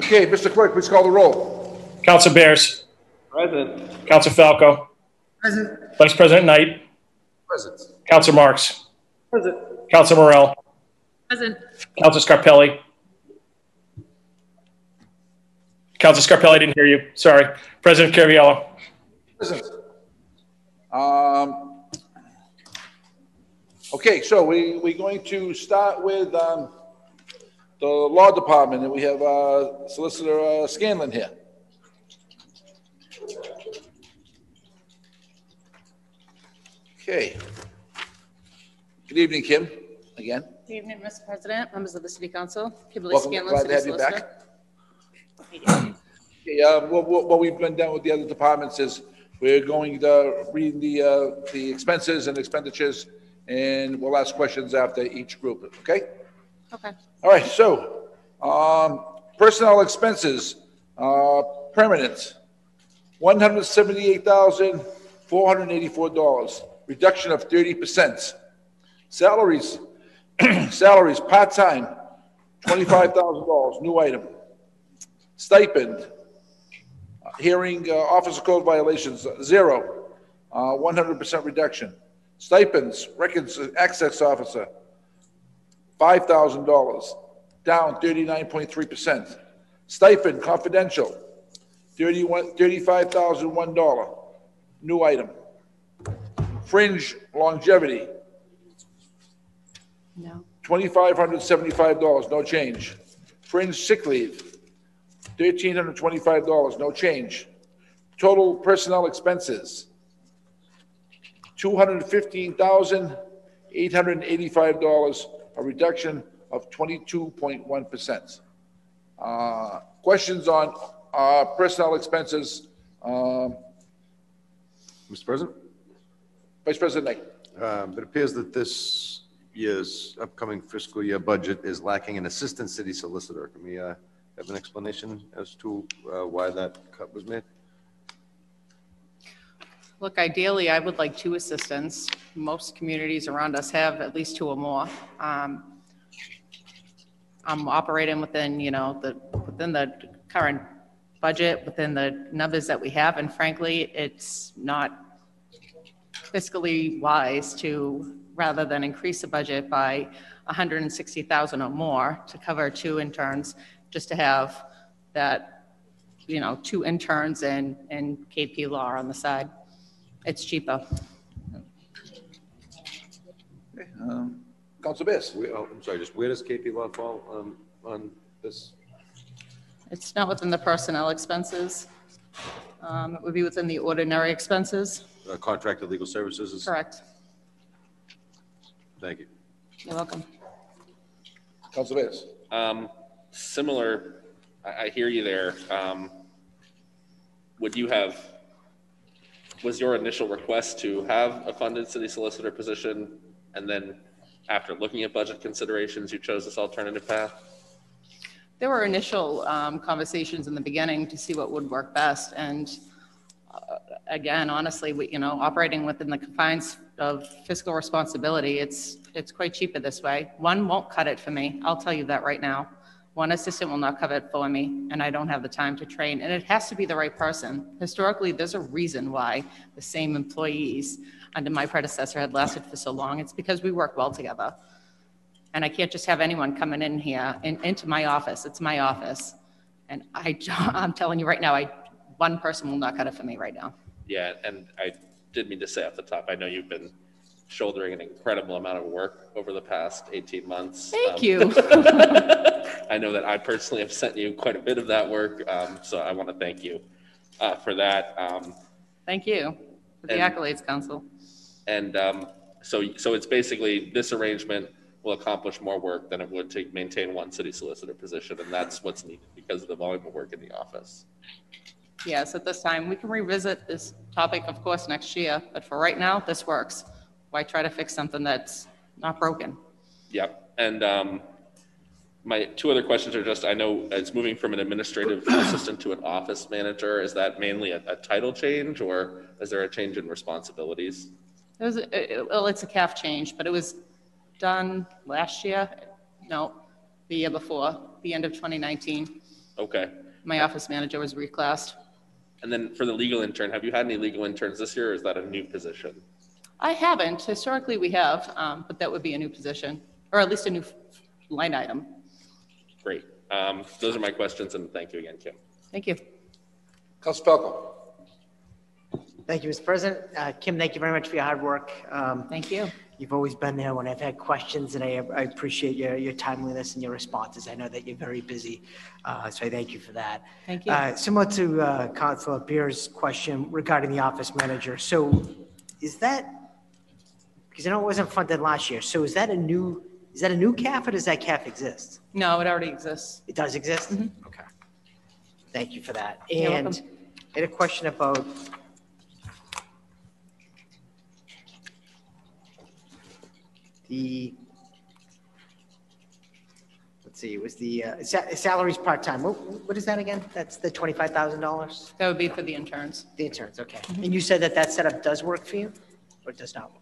Okay, Mr. Clerk, please call the roll. Councilor Bears. Present. Councilor Falco. Present. Vice President Knight. Present. Councilor Marks. Present. Councilor Morrell. Present. Councilor Scarpelli. Councilor Scarpelli, I didn't hear you. Sorry. President Caraviello. Present. Okay, so we're going to start with the law department, and we have Solicitor Scanlon here. Okay. Good evening, Kim, again. Good evening, Mr. President, members of the City Council. Kimberly Scanlon, City Solicitor. Glad to have you back. Okay, what we've been done with the other departments is we're going to read the expenses and expenditures, and we'll ask questions after each group, okay? Okay. All right, so personnel expenses, permanent, $178,484, reduction of 30%. Salaries, salaries part-time, $25,000, new item. Stipend, hearing officer code violations, zero, 100% reduction. Stipends, records access officer, $5,000, down 39.3%. Stipend, confidential, $35,001, new item. Fringe, longevity, no. $2,575, no change. Fringe sick leave, $1,325, no change. Total personnel expenses, $215,885, a reduction of 22.1%. Questions on personnel expenses? Mr. President? Vice President Knight. It appears that this year's upcoming fiscal year budget is lacking an assistant city solicitor. Can we have an explanation as to why that cut was made? Look, ideally, I would like two assistants. Most communities around us have at least two or more. I'm operating within, you know, within the current budget, within the numbers that we have, and frankly, it's not fiscally wise to, rather than increase the budget by $160,000 or more to cover two interns, just to have that, you know, two interns and KP Law on the side. It's cheaper. Okay. Council Biss. I'm sorry, just where does KP Law fall on this? It's not within the personnel expenses. It would be within the ordinary expenses. Contracted legal services is correct. Thank you. You're welcome. Council Biss. Similar, I hear you there. Was your initial request to have a funded city solicitor position, and then after looking at budget considerations, you chose this alternative path? There were initial conversations in the beginning to see what would work best. And again, honestly, we, you know, operating within the confines of fiscal responsibility, it's quite cheaper this way. One won't cut it for me. I'll tell you that right now. One assistant will not cover it for me, and I don't have the time to train. And it has to be the right person. Historically, there's a reason why the same employees under my predecessor had lasted for so long. It's because we work well together. And I can't just have anyone coming in here and into my office. It's my office. And I'm telling you right now, one person will not cut it for me right now. Yeah, and I did mean to say off the top, I know you've been shouldering an incredible amount of work over the past 18 months. Thank you. I know that I personally have sent you quite a bit of that work, so I want to thank you for that. Thank you for the accolades, Council. And so it's basically this arrangement will accomplish more work than it would to maintain one city solicitor position, and that's what's needed because of the volume of work in the office. Yes, at this time, we can revisit this topic, of course, next year, but for right now, this works. Why try to fix something that's not broken? Yep. And my two other questions are just, I know it's moving from an administrative assistant to an office manager. Is that mainly a title change, or is there a change in responsibilities? It's a CAF change, but it was done last year. No, the year before, the end of 2019. Okay. My office manager was reclassed. And then for the legal intern, have you had any legal interns this year, or is that a new position? I haven't. Historically, we have, but that would be a new position, or at least a new line item. Great. Those are my questions, and thank you again, Kim. Thank you. Councilor Pelko. Thank you, Mr. President. Kim, thank you very much for your hard work. Thank you. You've always been there when I've had questions, and I appreciate your timeliness and your responses. I know that you're very busy, so I thank you for that. Thank you. Similar to Councilor Beer's question regarding the office manager, so is that, because I know it wasn't funded last year, so is that a new CAF, or does that CAF exist? No, it already exists. It does exist? Mm-hmm. Okay. Thank you for that. And I had a question about the, let's see, it was the salaries part-time. What is that again? That's the $25,000? That would be for the interns. The interns, okay. Mm-hmm. And you said that that setup does work for you, or does not work?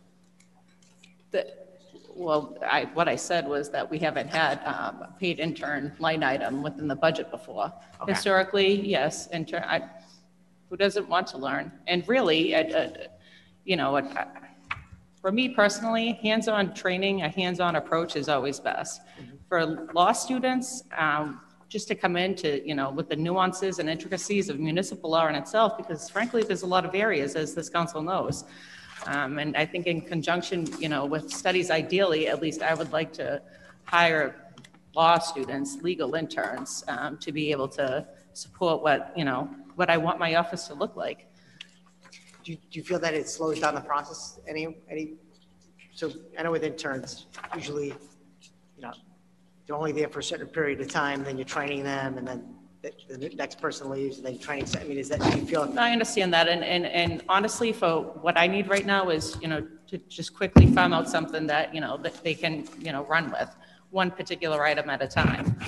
What I said was that we haven't had a paid intern line item within the budget before. Okay. Historically, yes, intern, who doesn't want to learn? And really, for me personally, hands-on training, a hands-on approach is always best. Mm-hmm. For law students, just to come into, with the nuances and intricacies of municipal law in itself, because frankly, there's a lot of areas, as this council knows. And I think in conjunction, with studies, ideally, at least I would like to hire law students, legal interns, to be able to support what I want my office to look like. Do you feel that it slows down the process any? So I know with interns, usually, they're only there for a certain period of time, then you're training them, and then the next person leaves, and then training. I mean, is that, do you feel? I understand that, and honestly, for what I need right now is, to just quickly farm out something that, that they can, run with, one particular item at a time.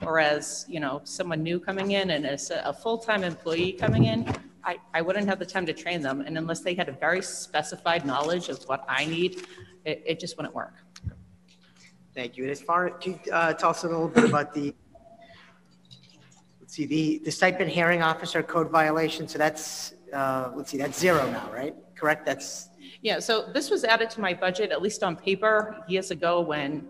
Whereas, someone new coming in and a full-time employee coming in, I wouldn't have the time to train them, and unless they had a very specified knowledge of what I need, it just wouldn't work. Thank you. And as far as, can you tell us a little bit about the stipend hearing officer code violation? So that's, that's zero now, right? Correct? Yeah, so this was added to my budget, at least on paper, years ago when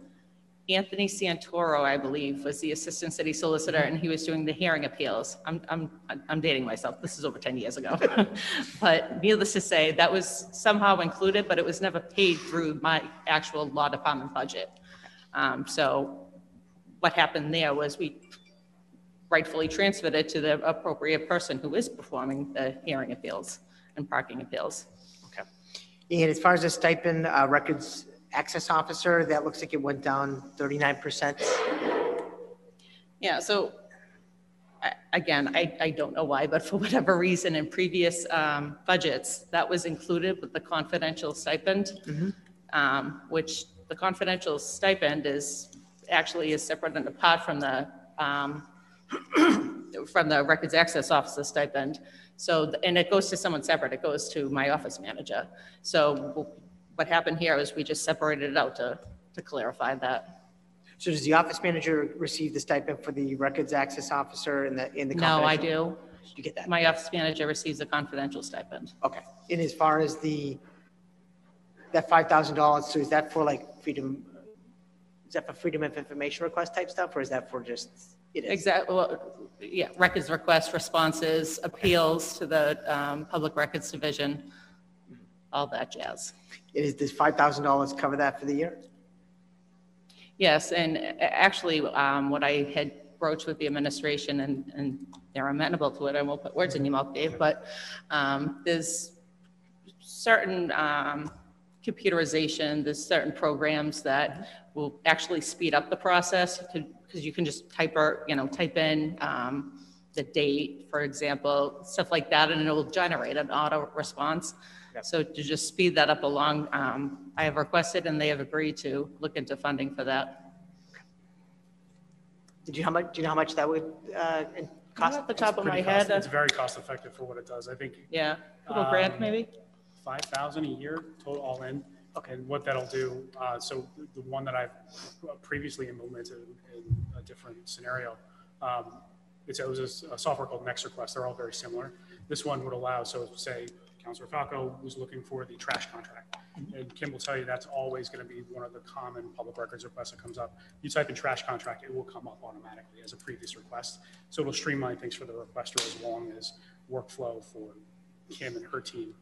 Anthony Santoro, I believe, was the assistant city solicitor, and he was doing the hearing appeals. I'm dating myself. This is over 10 years ago. But needless to say, that was somehow included, but it was never paid through my actual law department budget. So what happened there was we rightfully transferred it to the appropriate person who is performing the hearing appeals and parking appeals. Okay. And as far as the stipend records access officer, that looks like it went down 39%. Yeah, so again, I don't know why, but for whatever reason in previous budgets, that was included with the confidential stipend, mm-hmm. Which the confidential stipend is separate and apart from the records access officer stipend. So, and it goes to someone separate, it goes to my office manager. So what happened here is we just separated it out to clarify that. So does the office manager receive the stipend for the records access officer in the confidential? No, I do. You get that. My office manager receives a confidential stipend. Okay. And as far as that $5,000, so is that for freedom of information request type stuff, or is that for just it is? Exactly. Well, yeah, records requests, responses, appeals to the public records division, all that jazz. Does $5,000 cover that for the year? Yes, and actually what I had broached with the administration, and they're amenable to it, I won't put words in your mouth, Dave, but there's certain computerization, there's certain programs that will actually speed up the process, because you can just type in the date, for example, stuff like that, and it will generate an auto response. Yep. So to just speed that up along, I have requested and they have agreed to look into funding for that. Do you know how much that would cost? At the top of my head. It's very cost effective for what it does, I think. Yeah, a little grant maybe? $5,000 a year, total all in. Okay. And what that'll do, so the one that I've previously implemented in a different scenario, it was a software called Next Request. They're all very similar. This one would allow, so say Councilor Falco was looking for the trash contract, and Kim will tell you that's always going to be one of the common public records requests that comes up. You type in trash contract, it will come up automatically as a previous request. So it'll streamline things for the requester as long as workflow for Kim and her team.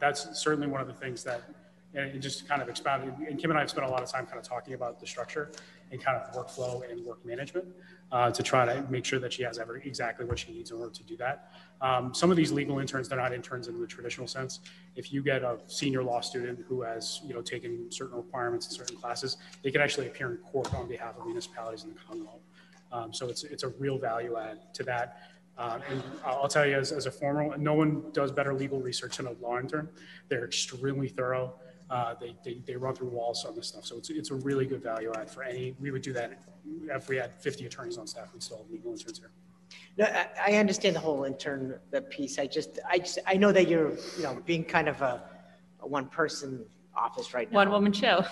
That's certainly one of the things that, and just kind of expounded, and Kim and I have spent a lot of time kind of talking about the structure and kind of workflow and work management to try to make sure that she has exactly what she needs in order to do that. Some of these legal interns, they're not interns in the traditional sense. If you get a senior law student who has, you know, taken certain requirements in certain classes, they can actually appear in court on behalf of municipalities in the Commonwealth. So it's a real value add to that. And I'll tell you, as a former, no one does better legal research than a law intern. They're extremely thorough. They run through walls on this stuff. So it's a really good value add for any, we would do that if we had 50 attorneys on staff, we'd still have legal interns here. No, I understand the whole intern piece. I know that you're, you know, being kind of a one person office right now. One woman show.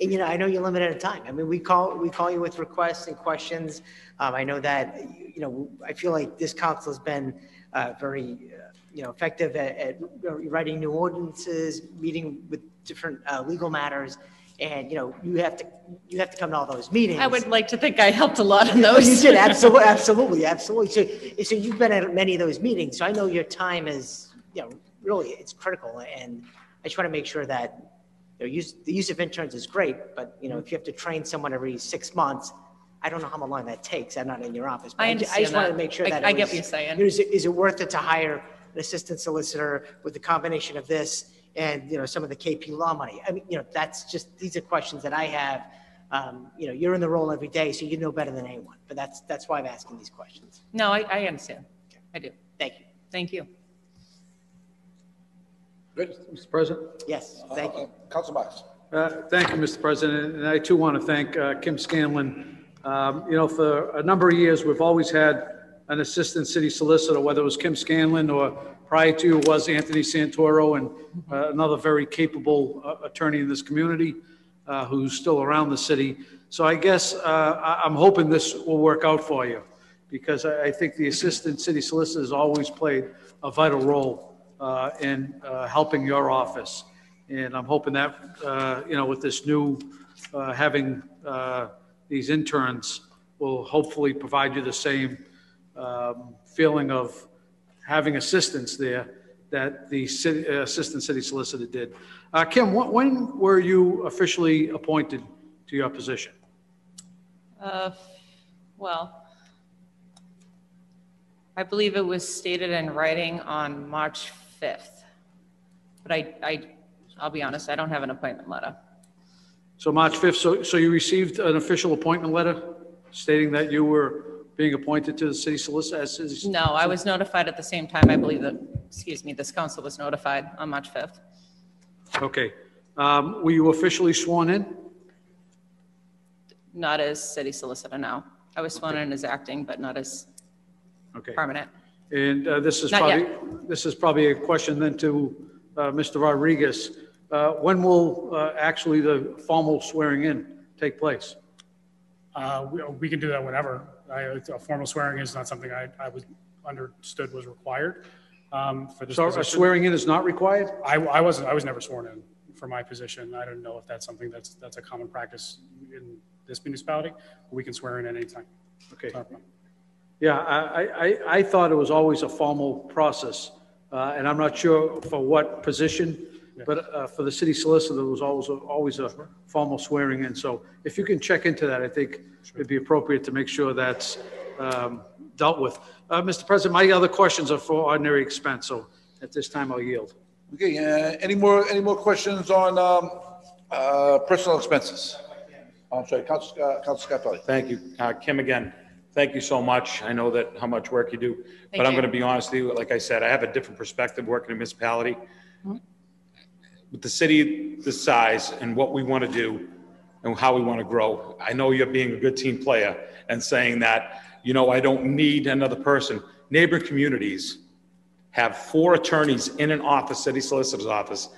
You know, I know you're limited on time. I mean, we call you with requests and questions. I know that, you know, I feel like this council has been very, you know, effective at writing new ordinances, meeting with different legal matters, and you know, you have to come to all those meetings. I would like to think I helped a lot in those. You did, absolutely. So you've been at many of those meetings. So I know your time is, you know, really it's critical, and I just want to make sure that, you know, the use of interns is great, but you know, if you have to train someone every 6 months. I don't know how long that takes. I'm not in your office, but I just wanted to make sure that I get what you're saying. Is it worth it to hire an assistant solicitor with the combination of this and, you know, some of the KP Law money? I mean, you know, that's just, these are questions that I have. You know, you're in the role every day, so you know better than anyone. But that's why I'm asking these questions. No, I understand. Okay. I do. Thank you. Thank you. Good, Mr. President. Yes. Thank you, Council Box. Thank you, Mr. President, and I too want to thank Kim Scanlon. You know, for a number of years, we've always had an assistant city solicitor, whether it was Kim Scanlon or prior to was Anthony Santoro, and another very capable attorney in this community who's still around the city. So I guess I'm hoping this will work out for you, because I think the assistant city solicitor has always played a vital role in helping your office. And I'm hoping that, you know, with this new having these interns will hopefully provide you the same feeling of having assistance there that the city, assistant city solicitor did. Kim, when were you officially appointed to your position? Well, I believe it was stated in writing on March 5th, but I'll be honest, I don't have an appointment letter. So March 5th, so you received an official appointment letter stating that you were being appointed to the city solicitor? As city solicitor? No, I was notified at the same time. I believe that, excuse me, this council was notified on March 5th. Okay. Were you officially sworn in? Not as city solicitor, no. I was sworn in as acting, but not as permanent. And this is probably a question then to Mr. Rodriguez. When will actually the formal swearing in take place? We can do that whenever. A formal swearing is not something I understood was required for this. So position. A swearing in is not required? I was never sworn in for my position. I don't know if that's something that's a common practice in this municipality. We can swear in at any time. Okay. Yeah, I thought it was always a formal process, and I'm not sure for what position. But for the city solicitor, there was always a formal swearing in. So if you can check into that, I think it'd be appropriate to make sure that's dealt with. Mr. President, my other questions are for ordinary expense. So at this time, I'll yield. Okay. Any more questions on personal expenses? I'm sorry, Councilor Scarpelli. Thank you, Kim. Again, thank you so much. I know that how much work you do, but I'm going to be honest with you. Like I said, I have a different perspective working in a municipality. With the city, the size, and what we want to do and how we want to grow. I know you're being a good team player and saying that, you know, I don't need another person. Neighboring communities have 4 attorneys in an office, city solicitor's office.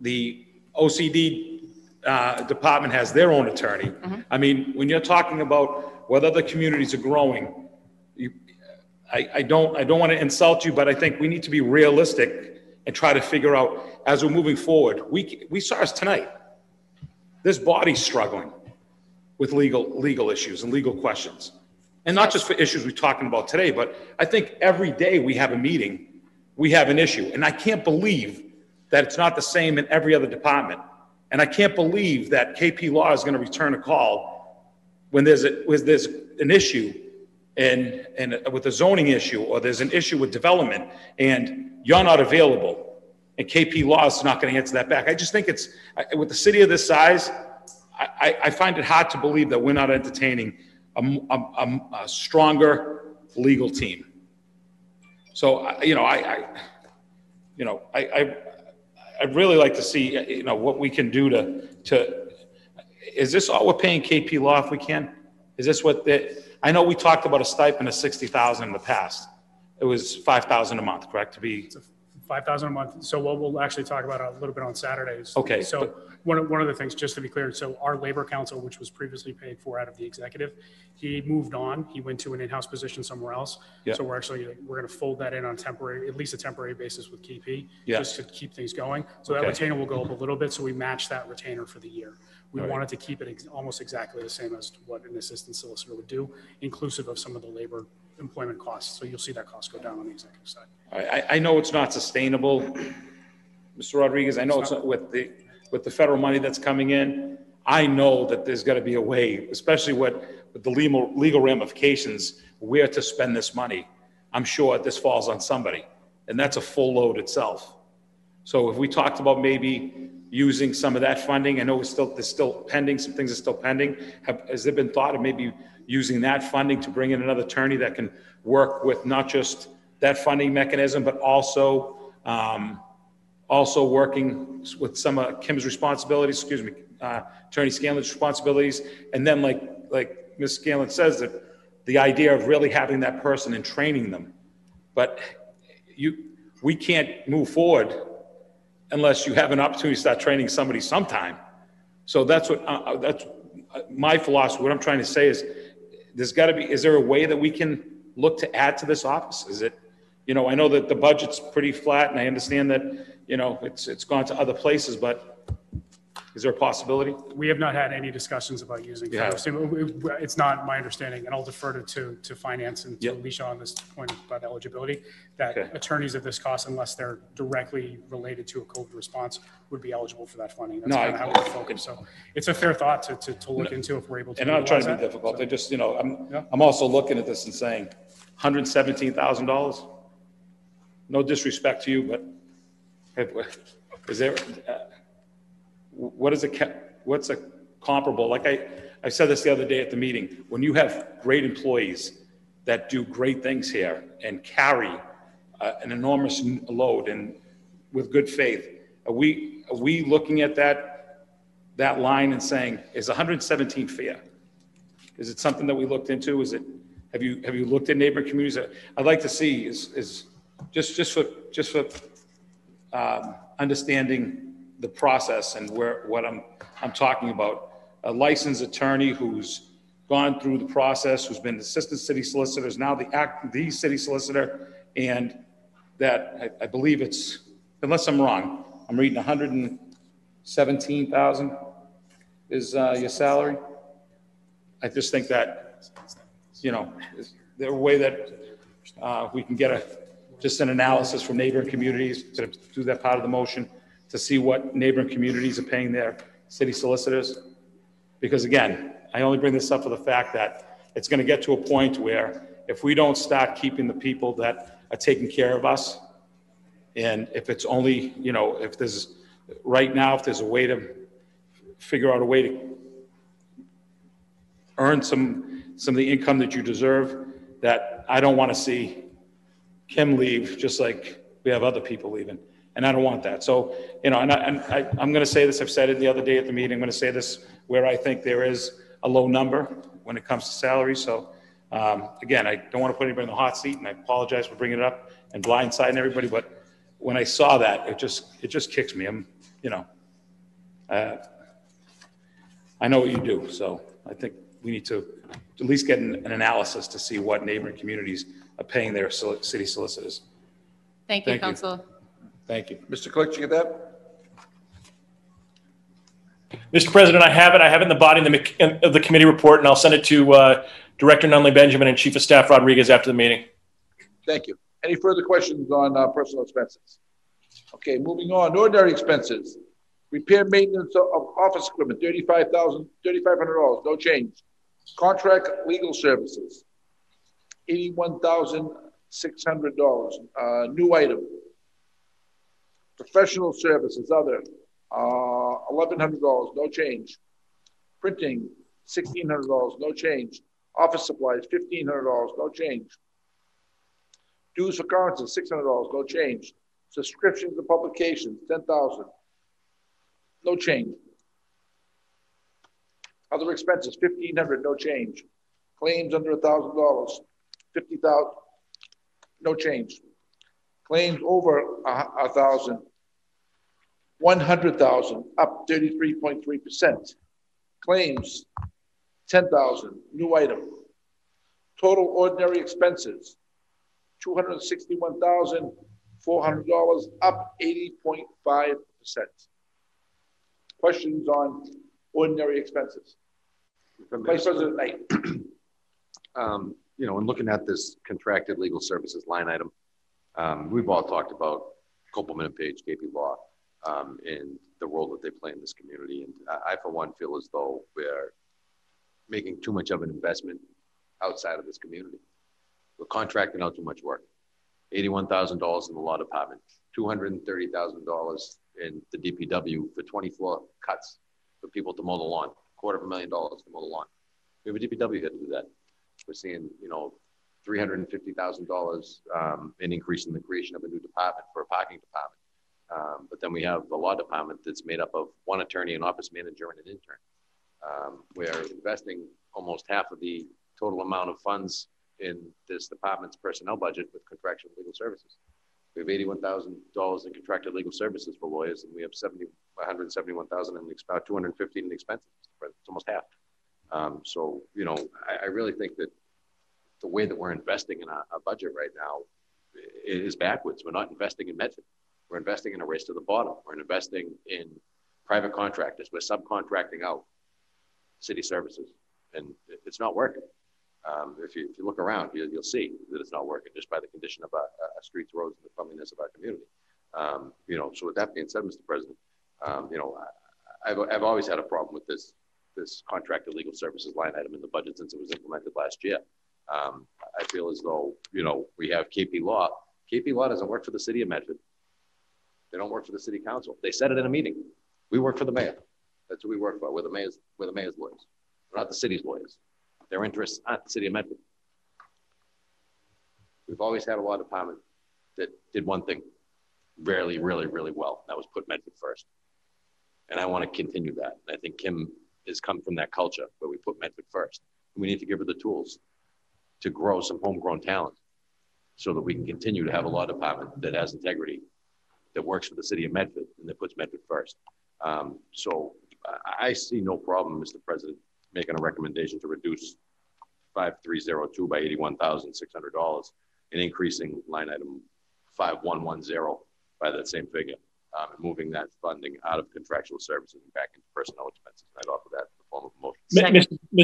The OCD department has their own attorney. I mean, when you're talking about whether the communities are growing. I don't want to insult you, but I think we need to be realistic and try to figure out as we're moving forward. We saw us tonight. This body's struggling with legal issues and legal questions, and not just for issues we're talking about today, but I think every day we have a meeting, we have an issue, and I can't believe that it's not the same in every other department. And I can't believe that KP Law is going to return a call when there's an issue and with a zoning issue, or there's an issue with development and you're not available, and KP Law is not going to answer that back. I just think it's, with the city of this size, I find it hard to believe that we're not entertaining a stronger legal team. So, I'd really like to see, what we can do to, is this all we're paying KP Law if we can? Is this what I know we talked about a stipend of $60,000 in the past. It was $5,000 a month, correct? To be $5,000 a month. So what we'll actually talk about a little bit on Saturdays. Okay. So one of the things, just to be clear, so our labor council, which was previously paid for out of the executive, he moved on. He went to an in-house position somewhere else. Yeah. So we're going to fold that in on at least a temporary basis with KP, yeah, just to keep things going. So that retainer will go up a little bit. So we match that retainer for the year. We wanted to keep it almost exactly the same as what an assistant solicitor would do, inclusive of some of the labor employment costs. So you'll see that cost go down on the executive side. I know it's not sustainable, Mr. Rodriguez. I know it's not with the federal money that's coming in. I know that there's got to be a way, especially with the legal ramifications, where to spend this money. I'm sure this falls on somebody, and that's a full load itself. So if we talked about maybe using some of that funding, I know some things are still pending. Has there been thought of maybe using that funding to bring in another attorney that can work with not just that funding mechanism, but also working with some of Kim's responsibilities, Attorney Scanlon's responsibilities. And then like Ms. Scanlon says, that the idea of really having that person and training them. But we can't move forward unless you have an opportunity to start training somebody sometime. So that's what my philosophy. What I'm trying to say is, is there a way that we can look to add to this office? Is it, I know that the budget's pretty flat, and I understand that, it's gone to other places, but is there a possibility? We have not had any discussions about using It's not my understanding, and I'll defer to finance and to Alicia on this point about eligibility, that attorneys of this cost, unless they're directly related to a COVID response, would be eligible for that funding. That's kind of how we're focused. So it's a fair thought to look into if we're able to. And I'm not trying to be difficult. I just, I'm also looking at this and saying $117,000. No disrespect to you, but is there... what's a comparable, like I said this the other day at the meeting, when you have great employees that do great things here and carry an enormous load and with good faith, are we looking at that line and saying, is 117 fair? Is it something that we looked into? Have you looked at neighboring communities? I'd like to see is just for understanding the process and what I'm talking about. A licensed attorney who's gone through the process, who's been assistant city solicitor, is now the city solicitor, and that I believe it's, unless I'm wrong, I'm reading $117,000 is your salary. I just think that, is there a way that we can get an analysis from neighboring communities to do that part of the motion, to see what neighboring communities are paying their city solicitors? Because again, I only bring this up for the fact that it's going to get to a point where if we don't start keeping the people that are taking care of us, and if it's only, if there's a way to figure out a way to earn some of the income that you deserve, that I don't want to see Kim leave just like we have other people leaving. And I don't want that. So, I'm going to say this. I've said it the other day at the meeting. I'm going to say this where I think there is a low number when it comes to salary. So, again, I don't want to put anybody in the hot seat, and I apologize for bringing it up and blindsiding everybody. But when I saw that, it just kicks me. I know what you do. So I think we need to at least get an analysis to see what neighboring communities are paying their city solicitors. Thank you, Council. Thank you. Mr. Clerk, did you get that? Mr. President, I have it. I have it in the body of the committee report, and I'll send it to Director Nunley-Benjamin and Chief of Staff Rodriguez after the meeting. Thank you. Any further questions on personal expenses? Okay, moving on. Ordinary expenses. Repair maintenance of office equipment, $3,500, no change. Contract legal services, $81,600, new item. Professional services, other, $1,100, no change. Printing, $1,600, no change. Office supplies, $1,500, no change. Dues for conferences, $600, no change. Subscriptions to publications, $10,000, no change. Other expenses, $1,500, no change. Claims under $1,000, $50,000, no change. Claims over $1,000, $100,000, up 33.3%. Claims, $10,000, new item. Total ordinary expenses, $261,400, up 80.5%. Questions on ordinary expenses? Vice President Knight. You know, in looking at this contracted legal services line item, we've all talked about Copelman and Page, KP Law, and the role that they play in this community. And I, for one, feel as though we're making too much of an investment outside of this community. We're contracting out too much work. $81,000 in the law department, $230,000 in the DPW for 24 cuts for people to mow the lawn, $250,000 to mow the lawn. We have a DPW here to do that. We're seeing, you know, $350,000 in increase in the creation of a new department for a parking department. But then we have the law department that's made up of one attorney, an office manager, and an intern. We're investing almost half of the total amount of funds in this department's personnel budget with contractual legal services. We have $81,000 in contracted legal services for lawyers, and we have $171,000 in about $250 in expenses. It's almost half. So, you know, I really think that the way that we're investing in our budget right now is backwards. We're not investing in Medford. We're investing in a race to the bottom. We're investing in private contractors. We're subcontracting out city services, and it's not working. If you look around, you'll see that it's not working just by the condition of our streets, roads, and the cleanliness of our community. You know, so with that being said, Mr. President, you know, I've always had a problem with this contracted legal services line item in the budget since it was implemented last year. I feel as though, you know, we have KP Law. KP Law doesn't work for the city of Medford. They don't work for the city council. They said it in a meeting. We work for the mayor. That's what we work for. We're the mayor's lawyers. We're not the city's lawyers. Their interests aren't the city of Medford. We've always had a law department that did one thing really, really, really well. That was put Medford first. And I want to continue that. And I think Kim has come from that culture where we put Medford first. And we need to give her the tools to grow some homegrown talent so that we can continue to have a law department that has integrity, that works for the city of Medford, and that puts Medford first. So I see no problem, Mr. President, making a recommendation to reduce 5302 by $81,600 and increasing line item 5110 by that same figure, and moving that funding out of contractual services and back into personnel expenses. I'd offer that in the form of a motion.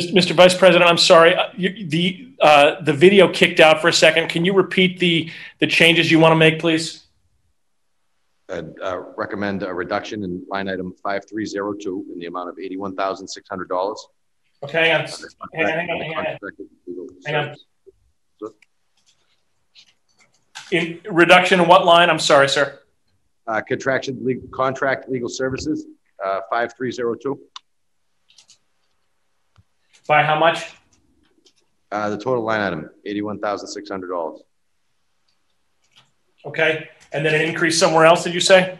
Mr. Vice President, I'm sorry, the video kicked out for a second. Can you repeat the changes you want to make, please? I'd recommend a reduction in line item 5302 in the amount of $81,600. Okay, hang on. In reduction in what line? I'm sorry, sir. Contract legal services, 5302. By how much? The total line item, $81,600. Okay, and then an increase somewhere else, did you say?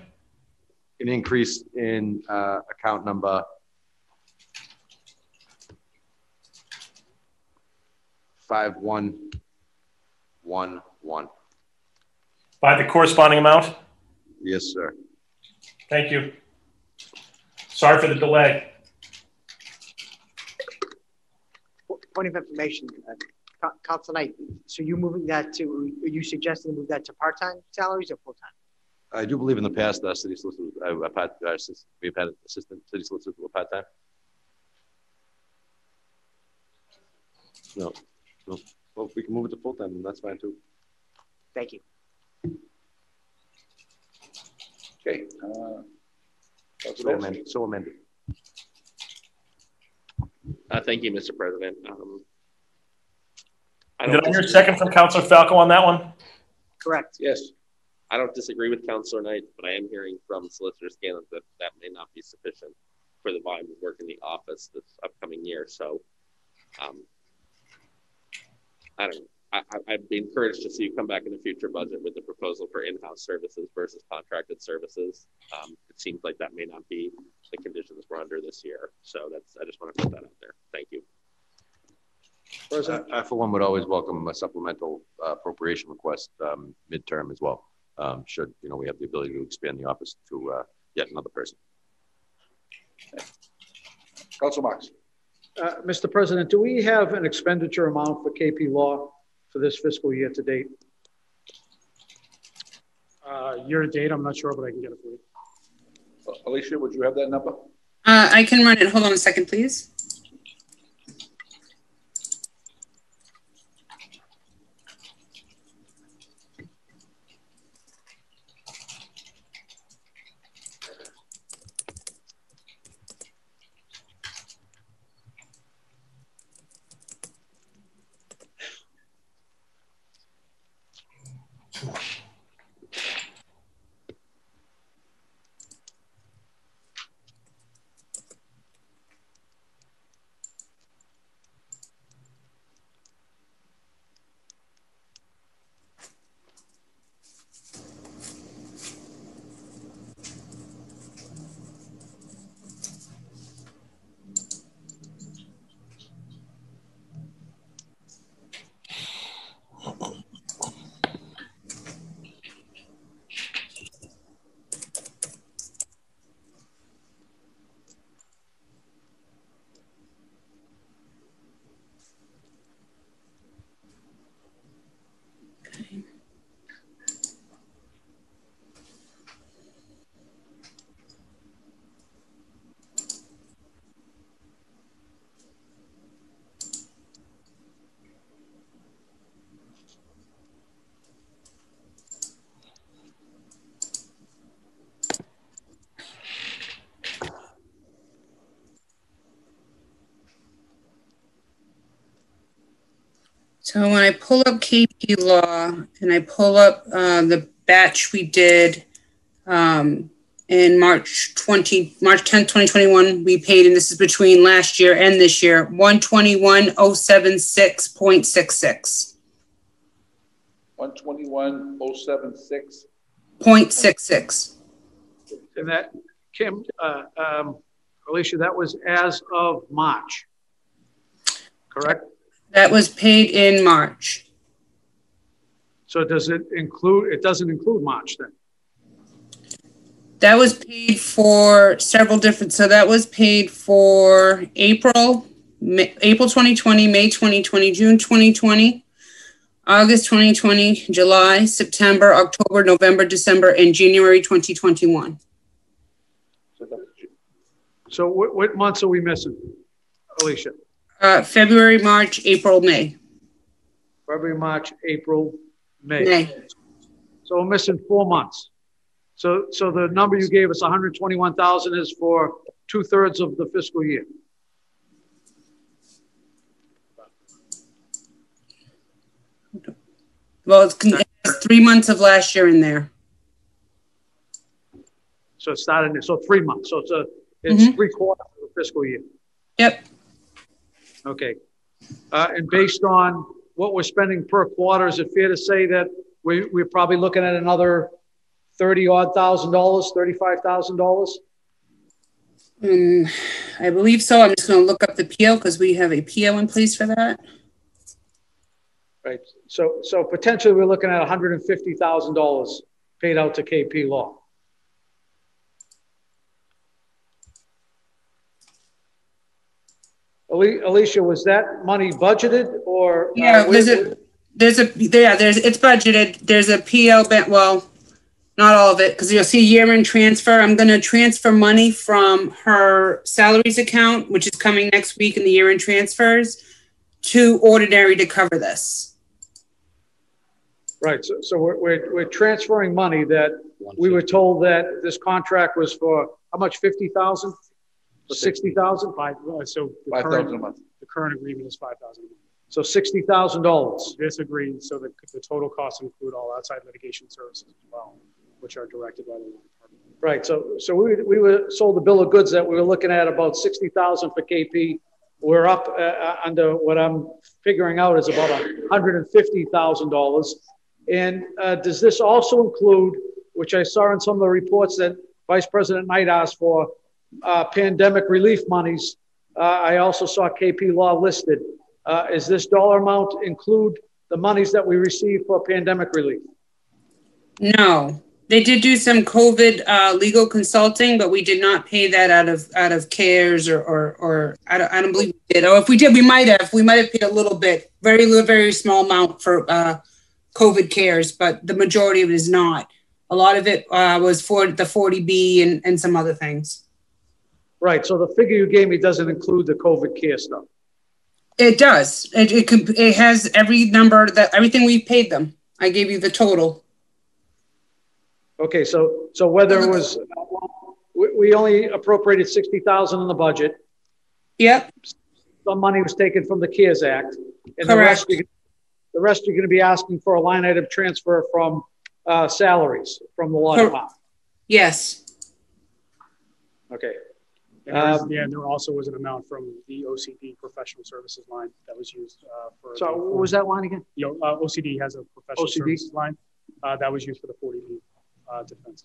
An increase in account number 5111. By the corresponding amount? Yes, sir. Thank you. Sorry for the delay. point of information, Council Knight, so you moving that to, are you suggesting move that to part-time salaries or full-time? I do believe in the past our city solicitors, we've had assistant city solicitors who were part-time. No, no. Well, if we can move it to full-time, then that's fine too. Thank you. Okay. So amended. Thank you, Mr. President. Did I hear second from Councilor Falco on that one? Correct. Yes. I don't disagree with Councilor Knight, but I am hearing from Solicitor Scanlon that that may not be sufficient for the volume of work in the office this upcoming year. So I don't know. I'd be encouraged to see you come back in the future budget with the proposal for in-house services versus contracted services. It seems like that may not be the conditions we're under this year. So that's, I just want to put that out there. Thank you. I for one would always welcome a supplemental appropriation request midterm as well. Should, you know, we have the ability to expand the office to yet another person. Okay. Council Marks. Mr. President, do we have an expenditure amount for KP Law for this fiscal year to date? Year to date, I'm not sure, but I can get it for you. Alicia, would you have that number? I can run it. Hold on a second, please. So when I pull up KP Law and I pull up the batch we did in March 10, 2021, we paid, and this is between last year and this year, 121,076.66. 121,076.66. And that, Kim, Alicia, that was as of March, correct? That was paid in March. So does it include, it doesn't include March then? That was paid for several different, so that was paid for April 2020, May 2020, June 2020, August 2020, July, September, October, November, December, and January 2021. So what months are we missing, Alicia? February, March, April, May. February, March, April, May. So we're missing 4 months. So the number you gave us, 121,000, is for 2/3 of the fiscal year. Well, it has 3 months of last year in there. So it's not in there. So 3 months. So it's 3/4 of the fiscal year. Yep. Okay, and based on what we're spending per quarter, is it fair to say that we're probably looking at another $30,000 odd, $35,000? I believe so. I'm just going to look up the PO because we have a PO in place for that. Right. So potentially we're looking at $150,000 paid out to KP Law. Alicia, was that money budgeted or? Yeah, it's budgeted. There's a PL, well, not all of it, because you'll see year-end transfer. I'm going to transfer money from her salaries account, which is coming next week in the year-end transfers, to ordinary to cover this. Right, so we're transferring money that we were told that this contract was for how much, 50,000? 60,000? So the current agreement is 5,000. So $60,000. This agreed, so the total costs include all outside litigation services as well, which are directed by the law department. Right. So we were sold the bill of goods that we were looking at about $60,000 for KP. We're up under what I'm figuring out is about $150,000. And does this also include, which I saw in some of the reports that Vice President Knight asked for, pandemic relief monies? I also saw KP Law listed. Is this dollar amount include the monies that we receive for pandemic relief? No, they did do some COVID legal consulting, but we did not pay that out of CARES or I don't believe we did. Or if we did, we might have paid a little bit, very small amount for COVID CARES, but the majority of it is not. A lot of it was for the 40B and some other things. Right. So the figure you gave me doesn't include the COVID care stuff. It does. It has every number, everything we've paid them. I gave you the total. Okay, so whether it was, we only appropriated $60,000 in the budget. Yep. Some money was taken from the CARES Act, and correct. The rest you're going to be asking for a line item transfer from salaries from the law department. Yes. Okay. There also was an amount from the OCD professional services line that was used for. So what was that line again? You know, OCD has a professional services line that was used for the 40B defense.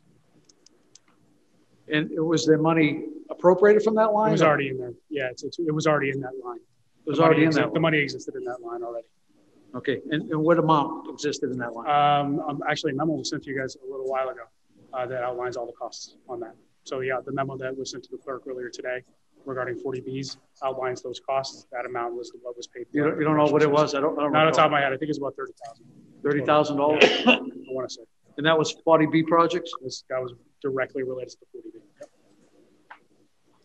And was the money appropriated from that line? It was already in there. Yeah, it was already in that line. It was already in that. The money existed in that line already. Okay, and what amount existed in that line? Actually, a memo was sent to you guys a little while ago that outlines all the costs on that. So yeah, the memo that was sent to the clerk earlier today regarding 40Bs outlines those costs. That amount was what was paid for. You don't know what it was? I don't know. Not on top of my head. I think it's about $30,000. $30,000? Yeah, I want to say. And that was 40B projects? That was directly related to the 40B. Yep.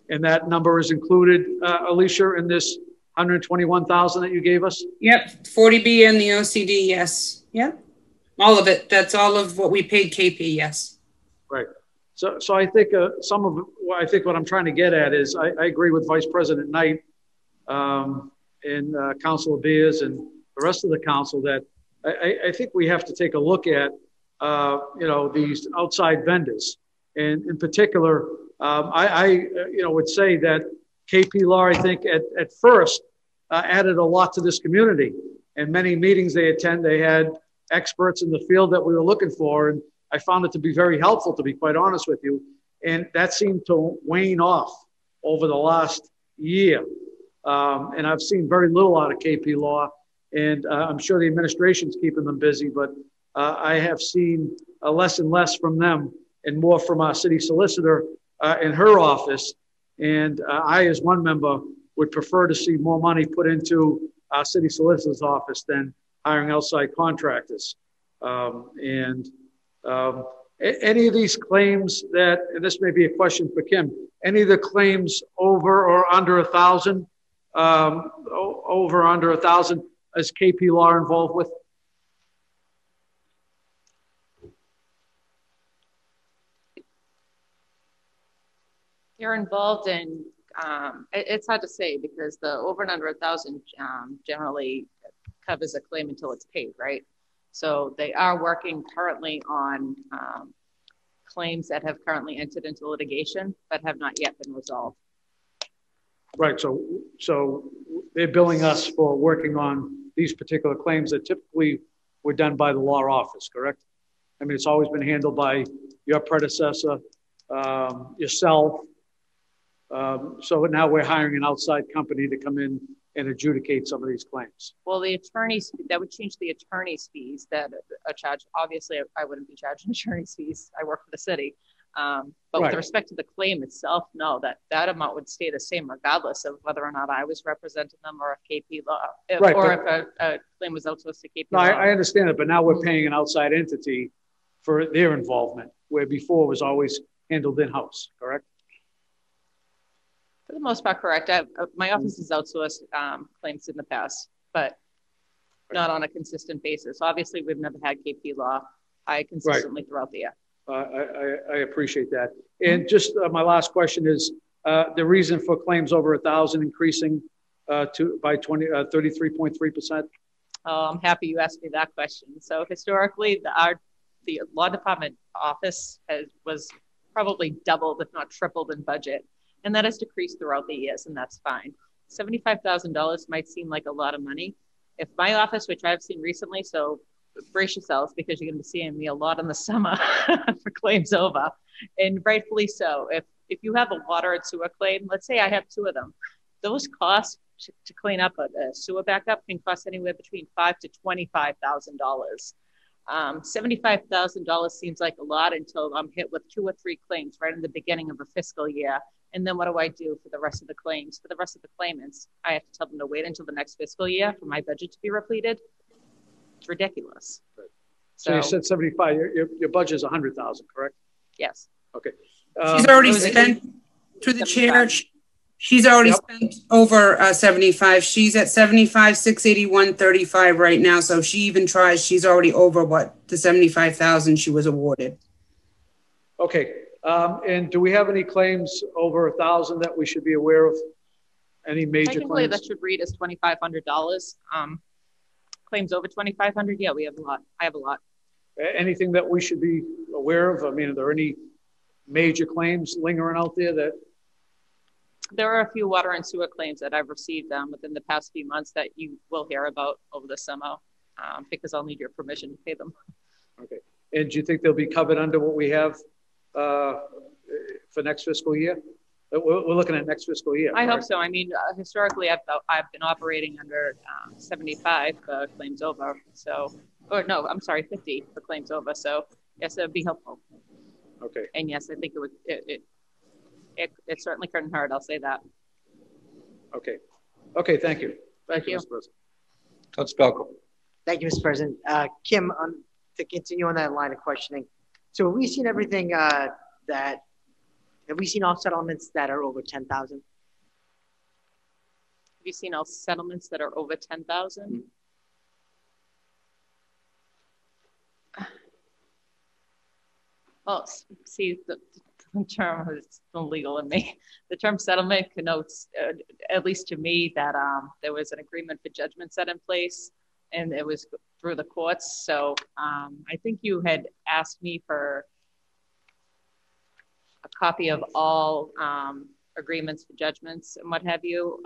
And that number is included, Alicia, in this $121,000 that you gave us? Yep, 40B and the OCD, yes. Yep, all of it. That's all of what we paid KP, yes. Right. So I think what I'm trying to get at is I agree with Vice President Knight and Councilor Beers and the rest of the council that I think we have to take a look at these outside vendors, and in particular I would say that KP Law, I think at first added a lot to this community, and many meetings they attend they had experts in the field that we were looking for, and I found it to be very helpful, to be quite honest with you. And that seemed to wane off over the last year. And I've seen very little out of KP Law. And I'm sure the administration's keeping them busy, but I have seen less and less from them and more from our city solicitor in her office. And I, as one member, would prefer to see more money put into our city solicitor's office than hiring outside contractors. Any of these claims that, and this may be a question for Kim, any of the claims over or under 1,000, is KP Law involved with? They're involved in, it's hard to say because the over and under 1,000 generally covers a claim until it's paid, right? So they are working currently on claims that have currently entered into litigation but have not yet been resolved. Right, so they're billing us for working on these particular claims that typically were done by the law office, correct? I mean, it's always been handled by your predecessor, yourself. So now we're hiring an outside company to come in and adjudicate some of these claims. Well, the attorneys, that would change the attorney's fees that are charged. Obviously, I wouldn't be charging attorney's fees. I work for the city. But with respect to the claim itself, no, that amount would stay the same regardless of whether or not I was representing them or if KP Law, if a claim was outsourced to KP Law. I understand it, but now we're paying an outside entity for their involvement, where before it was always handled in-house, correct? For the most part, correct. My office has outsourced claims in the past, but not on a consistent basis. Obviously, we've never had KP Law consistently throughout the year. I appreciate that. And just my last question is the reason for claims over 1,000 increasing by 33.3%? Oh, I'm happy you asked me that question. So historically, the law department office was probably doubled, if not tripled, in budget, and that has decreased throughout the years, and that's fine. $75,000 might seem like a lot of money. If my office, which I've seen recently, so brace yourselves because you're going to be seeing me a lot in the summer for claims over, and rightfully so. If you have a water and sewer claim, let's say I have two of them, those costs to clean up a sewer backup can cost anywhere between $5,000 to $25,000. $75,000 seems like a lot until I'm hit with 2 or 3 claims right in the beginning of a fiscal year. And then what do I do for the rest of the claims? For the rest of the claimants, I have to tell them to wait until the next fiscal year for my budget to be repleted. It's ridiculous. Right. So you said 75, your budget is 100,000, correct? Yes. Okay. She's already spent, through the chair, she's already spent over 75. She's at 75,681.35 right now. So if she even tries, she's already over what the 75,000 she was awarded. Okay. And do we have any claims over 1,000 that we should be aware of? Any major claims? Technically, that should read as $2,500. Claims over 2,500? Yeah, we have a lot. I have a lot. Anything that we should be aware of? I mean, are there any major claims lingering out there? That there are a few water and sewer claims that I've received within the past few months that you will hear about over the summer because I'll need your permission to pay them. Okay. And do you think they'll be covered under what we have for next fiscal year? We're looking at next fiscal year. I hope so. I mean, historically, I've been operating under 75 for claims over. So, or no, I'm sorry, 50 for claims over. So, yes, it would be helpful. Okay. And yes, I think it would. It certainly couldn't hurt. I'll say that. Okay. Okay. Thank you. Thank you, Mr. President. Judge Belko. Thank you, Mr. President. Kim, to continue on that line of questioning. So, have we seen everything that? Have we seen all settlements that are over 10,000? Have you seen all settlements that are over 10,000? Mm-hmm. Well, see, the term is illegal in me. The term settlement connotes, at least to me, that there was an agreement for judgment set in place, and it was through the courts. So I think you had asked me for a copy of all agreements for judgments and what have you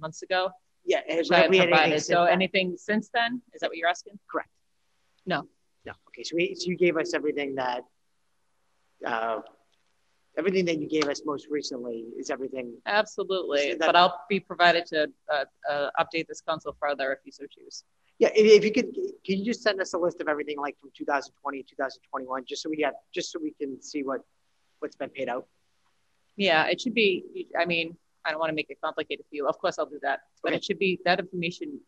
months ago. Yeah, so anything since then? Is that what you're asking? Correct. No. No. Okay. So you gave us everything that you gave us most recently is everything. Absolutely. But I'll be provided to update this council further if you so choose. Yeah, if you could, can you just send us a list of everything like from 2020 to 2021, just so we can see what's been paid out? Yeah, it should be, I mean, I don't want to make it complicated for you. Of course, I'll do that. But it should be, that information,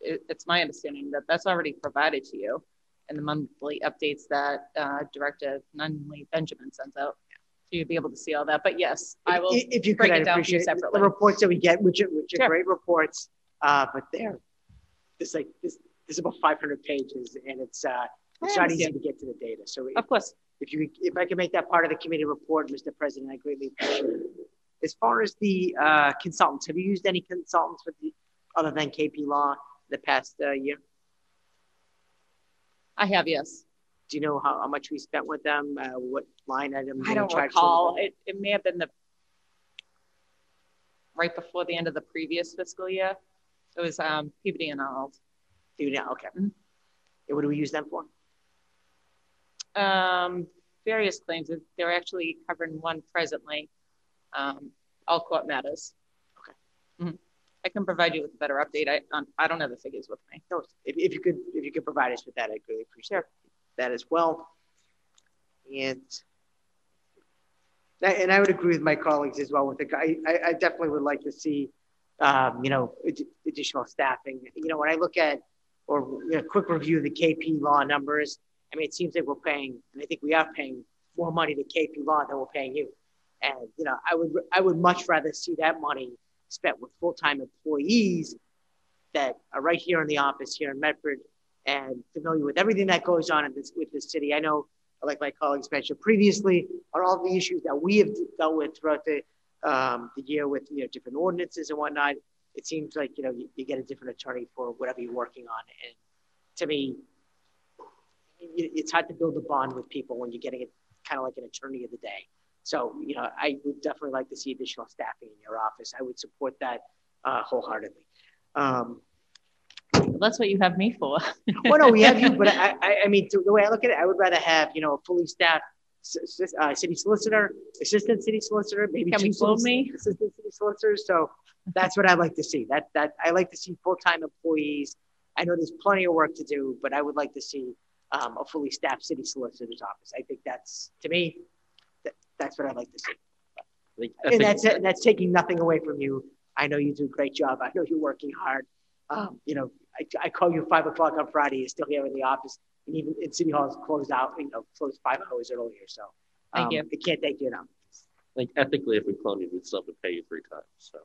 it's my understanding that that's already provided to you in the monthly updates that Director Nunley Benjamin sends out. So you'll be able to see all that. But yes, I will break it down for you separately. The reports that we get, which are great reports, but there's about 500 pages, and it's not easy to get to the data. So of course. If I can make that part of the committee report, Mr. President, I greatly appreciate it. As far as the consultants, have you used any consultants other than KP Law in the past year? I have, yes. Do you know how much we spent with them? What line item? I don't recall. It may have been right before the end of the previous fiscal year. It was Peabody and Arnold. Peabody, okay. Mm-hmm. And what do we use them for? Various claims. They're actually covering one presently, all court matters. Okay. Mm-hmm. I can provide you with a better update. I don't have the figures with me. No, if you could provide us with that, I'd really appreciate that as well. And And I would agree with my colleagues as well. With the guy, I definitely would like to see, you know, additional staffing. You know, when I look at or a quick review of the KP Law numbers, I mean, it seems like we're paying, and I think we are paying more money to KP Law than we're paying you. And you know, I would much rather see that money spent with full-time employees that are right here in the office here in Medford and familiar with everything that goes on in this, with the city. I know, like my colleagues mentioned previously, on all the issues that we have dealt with throughout the year with different ordinances and whatnot, it seems like you get a different attorney for whatever you're working on. And to me, it's hard to build a bond with people when you're getting it kind of like an attorney of the day. So, you know, I would definitely like to see additional staffing in your office. I would support that wholeheartedly. That's what you have me for. Well, no, we have you, but I mean, the way I look at it, I would rather have, a fully staffed city solicitor, assistant city solicitor, maybe two assistant city solicitors. So that's what I'd like to see. That I like to see full-time employees. I know there's plenty of work to do, but I would like to see a fully staffed city solicitor's office. I think that's, to me, that's what I'd like to see. And that's taking nothing away from you. I know you do a great job. I know you're working hard. I call you 5 o'clock on Friday. You're still here in the office, and even in City Hall is closed out. Closed 5 hours earlier. So thank you. I can't thank you enough. Like ethically, if we clone you, we'd still have to pay you 3 times. So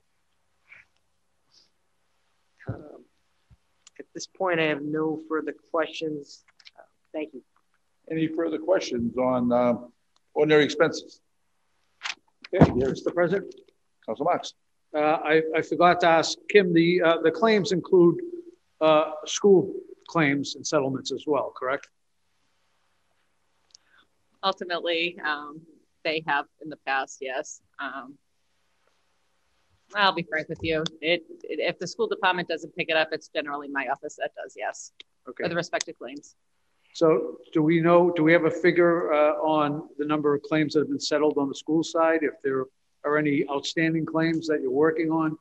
at this point, I have no further questions. Thank you. Any further questions on ordinary expenses? Okay, here's the president, Council Marks. I forgot to ask Kim. The claims include school claims and settlements as well, correct? Ultimately, they have in the past, yes. I'll be frank with you. If the school department doesn't pick it up, it's generally my office that does, yes. Okay. For the respective claims. So do we have a figure on the number of claims that have been settled on the school side? If there are any outstanding claims that you're working on?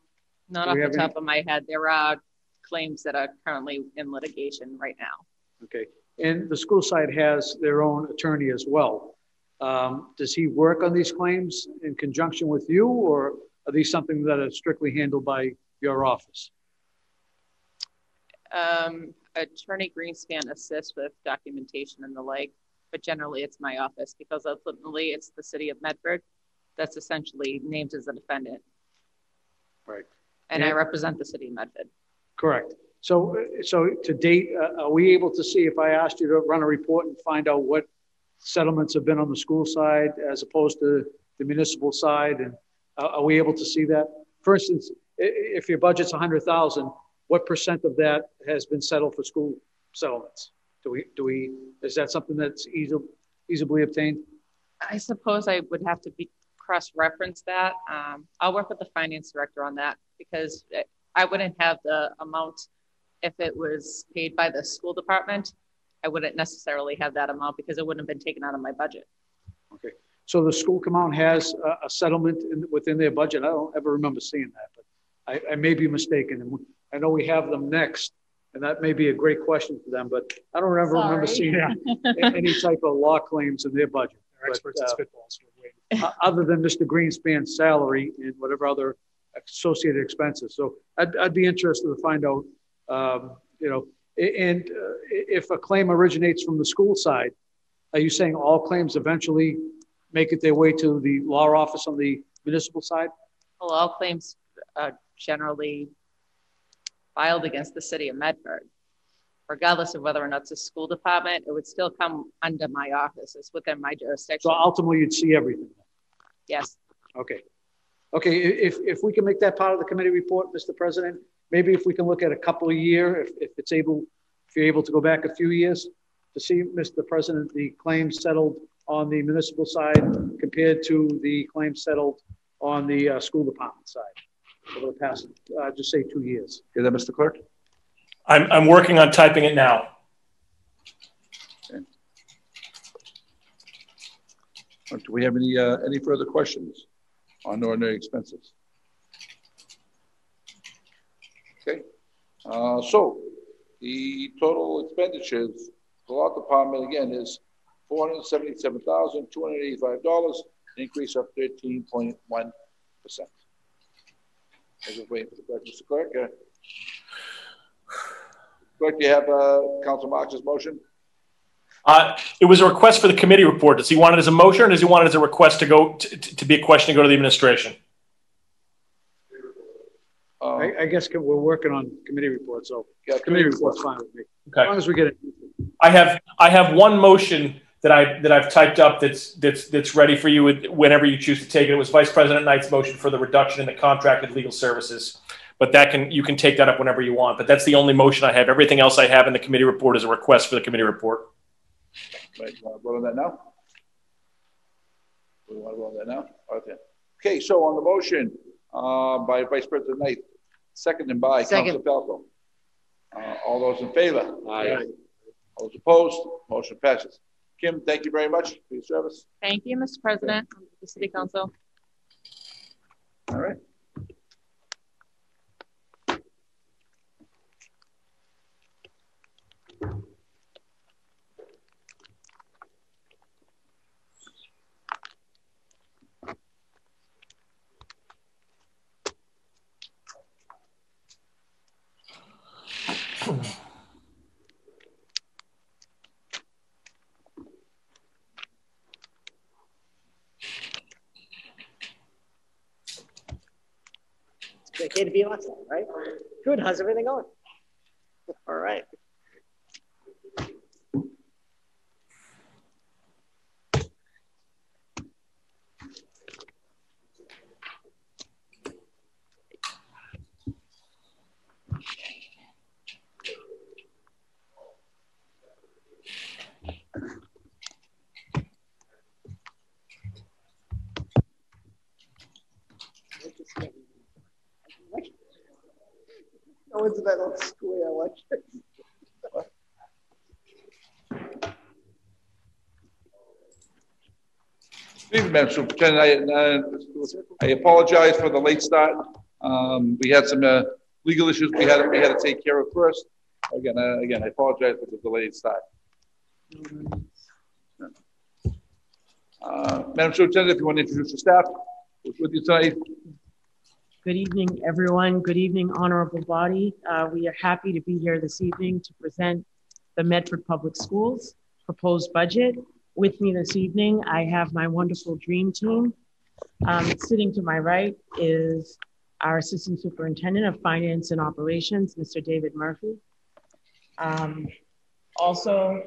Not off the top of my head. There are claims that are currently in litigation right now. Okay. And the school side has their own attorney as well. Does he work on these claims in conjunction with you, or are these something that are strictly handled by your office? Attorney Greenspan assists with documentation and the like, but generally it's my office because ultimately it's the city of Medford that's essentially named as a defendant. Right. And I represent the city of Medford. Correct. So to date, are we able to see, if I asked you to run a report and find out what settlements have been on the school side as opposed to the municipal side, and are we able to see that? For instance, if your budget's $100,000, what % of that has been settled for school settlements? Is that something that's easily obtained? I suppose I would have to cross-reference that. I'll work with the finance director on that because I wouldn't have the amount if it was paid by the school department. I wouldn't necessarily have that amount because it wouldn't have been taken out of my budget. Okay. So the school amount has a settlement within their budget. I don't ever remember seeing that, but I may be mistaken. And I know we have them next, and that may be a great question for them, but I don't ever remember seeing any type of law claims in their budget. But, experts at spitballs. Other than Mr. Greenspan's salary and whatever other associated expenses. So I'd be interested to find out, if a claim originates from the school side, are you saying all claims eventually make it their way to the law office on the municipal side? Well, all claims are generally filed against the city of Medford. Regardless of whether or not it's a school department, it would still come under my office. It's within my jurisdiction. So ultimately you'd see everything. Yes. Okay. Okay, if we can make that part of the committee report, Mr. President, maybe if we can look at a couple of years, if you're able to go back a few years to see, Mr. President, the claims settled on the municipal side compared to the claims settled on the school department side over the past, just say 2 years. Hear that, Mr. Clerk? I'm working on typing it now. Okay. Do we have any further questions on ordinary expenses? Okay. So the total expenditures, the law department again is $477,285, an increase of 13.1%. I just waiting for the question, Mr. Clerk. Clerk, do you have Council Marx's motion? It was a request for the committee report. Does he want it as a motion, or does he want it as a request to go to be a question to go to the administration? I guess we're working on committee reports, so yeah, committee report's fine with me. Okay. As long as we get it. I have one motion that I've typed up that's ready for you whenever you choose to take it. It was Vice President Knight's motion for the reduction in the contracted legal services, but that can you can take that up whenever you want. But that's the only motion I have. Everything else I have in the committee report is a request for the committee report. Right, you want to vote on that now? We want to vote on that now. Okay. Okay. So on the motion by Vice President Knight, seconded by Councilor Falco. All those in favor? Aye. Aye. All those opposed? Motion passes. Kim, thank you very much for your service. Thank you, Mr. President, and the City Council. All right. Okay to be on time, right? Good. How's everything going? All right. It's that old square like this. I apologize for the late start. We had some legal issues we had to take care of first. Again, I apologize for the delayed start. Madam Superintendent, if you want to introduce the staff with you tonight. Good evening, everyone. Good evening, honorable body. We are happy to be here this evening to present the Medford Public Schools proposed budget. With me this evening, I have my wonderful dream team. Sitting to my right is our Assistant Superintendent of Finance and Operations, Mr. David Murphy. Also,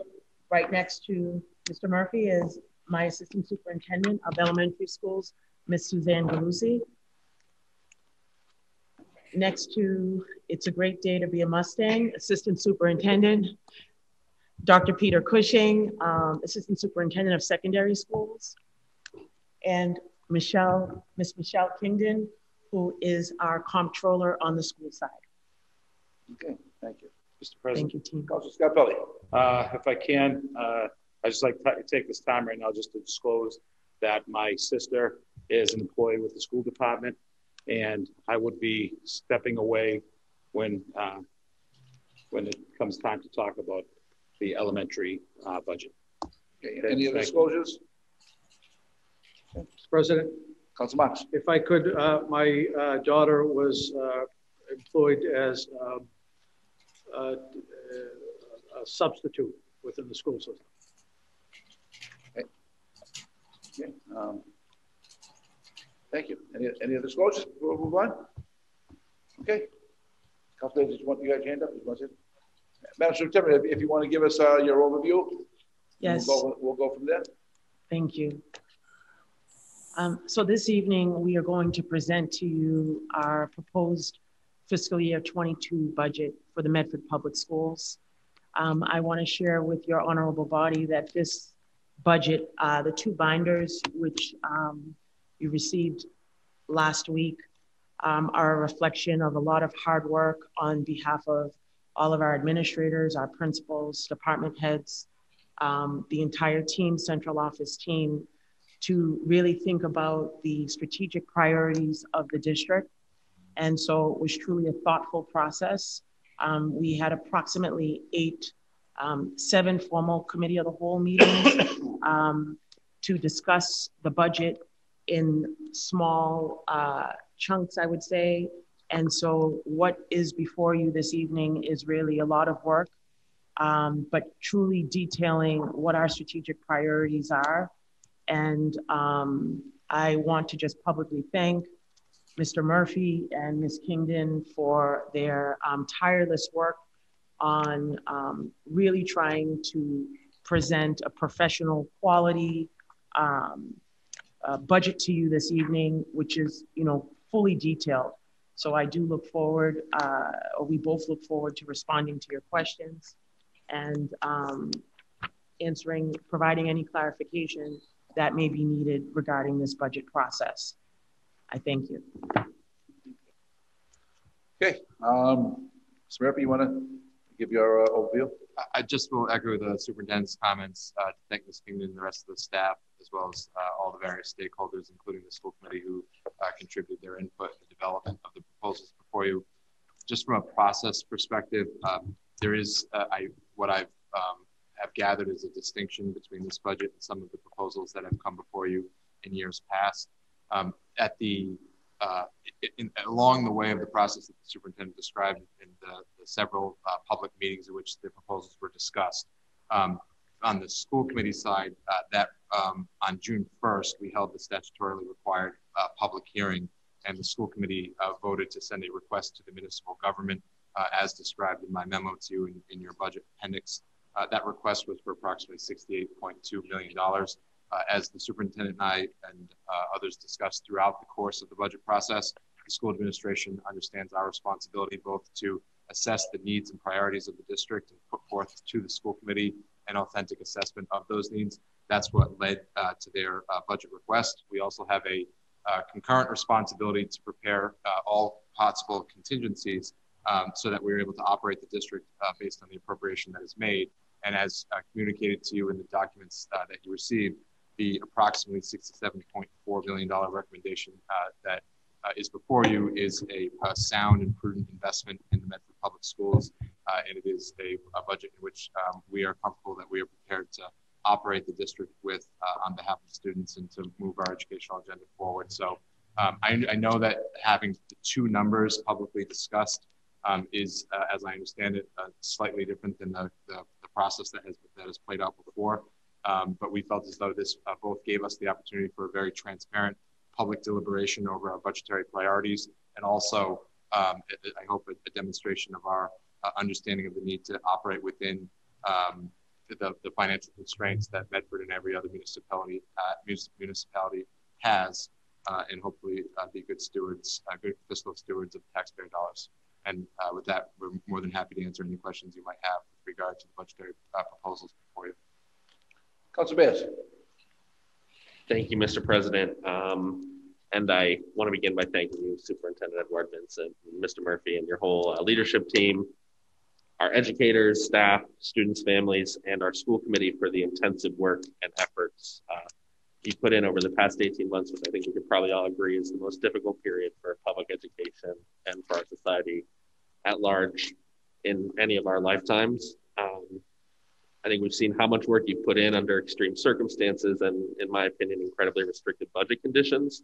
right next to Mr. Murphy is my Assistant Superintendent of Elementary Schools, Ms. Suzanne DeLuzzi. Next to It's a Great Day to Be a Mustang, Assistant Superintendent, Dr. Peter Cushing, Assistant Superintendent of Secondary Schools, and Miss Michelle Kingdon, who is our comptroller on the school side. Okay, thank you. Mr. President. Thank you, team. Councilor Scarpelli. If I can, I'd just like to take this time right now just to disclose that my sister is an employee with the school department, and I would be stepping away when it comes time to talk about the elementary budget. Okay, any other disclosures? Okay. Mr. President, Council Marks. If I could, my daughter was employed as a substitute within the school system. Okay. Okay. Thank you. Any other disclosures before we move on? Okay. Councilor, did you want your hand up? Madam Secretary, if you want to give us your overview, yes, we'll go from there. Thank you. So this evening, we are going to present to you our proposed fiscal year 22 budget for the Medford Public Schools. I want to share with your honorable body that this budget, the two binders, which you received last week are a reflection of a lot of hard work on behalf of all of our administrators, our principals, department heads, the entire team, central office team, to really think about the strategic priorities of the district. And so it was truly a thoughtful process. We had approximately seven formal committee of the whole meetings to discuss the budget in small chunks, I would say. And so what is before you this evening is really a lot of work, but truly detailing what our strategic priorities are. And I want to just publicly thank Mr. Murphy and Ms. Kingdon for their tireless work on really trying to present a professional quality budget to you this evening, which is, you know, fully detailed. So I do look forward, or we both look forward to responding to your questions and answering, providing any clarification that may be needed regarding this budget process. I thank you. Okay, Mr. Murphy, you want to give your overview? I just will echo the superintendent's comments to thank Ms. Kingdon and the rest of the staff, as well as all the various stakeholders, including the school committee, who contributed their input in the development of the proposals before you. Just from a process perspective, there is, what I've gathered is a distinction between this budget and some of the proposals that have come before you in years past. At the along the way of the process that the superintendent described in the several public meetings in which the proposals were discussed. On the school committee side, on June 1st, we held the statutorily required public hearing, and the school committee voted to send a request to the municipal government as described in my memo to you in your budget appendix. That request was for approximately $68.2 million. As the superintendent and I and others discussed throughout the course of the budget process, the school administration understands our responsibility both to assess the needs and priorities of the district and put forth to the school committee an authentic assessment of those needs. That's what led to their budget request. We also have a concurrent responsibility to prepare all possible contingencies so that we're able to operate the district based on the appropriation that is made. And as communicated to you in the documents that you received, the approximately $67.4 million recommendation that is before you is a sound and prudent investment in the Medford Public Schools. And it is a budget in which we are comfortable that we are prepared to operate the district with on behalf of students and to move our educational agenda forward. So I know that having the two numbers publicly discussed is, as I understand it, slightly different than the process that has played out before. But we felt as though this both gave us the opportunity for a very transparent public deliberation over our budgetary priorities, and also, I hope, a demonstration of our understanding of the need to operate within the financial constraints that Medford and every other municipality has, and hopefully be good stewards, good fiscal stewards of taxpayer dollars. And with that, we're more than happy to answer any questions you might have with regard to the budgetary proposals before you. Councilor Bass. Thank you, Mr. President. And I want to begin by thanking you, Superintendent Edward Vincent, Mr. Murphy, and your whole leadership team, our educators, staff, students, families, and our school committee for the intensive work and efforts you put in over the past 18 months, which I think we could probably all agree is the most difficult period for public education and for our society at large in any of our lifetimes. I think we've seen how much work you've put in under extreme circumstances and, in my opinion, incredibly restricted budget conditions.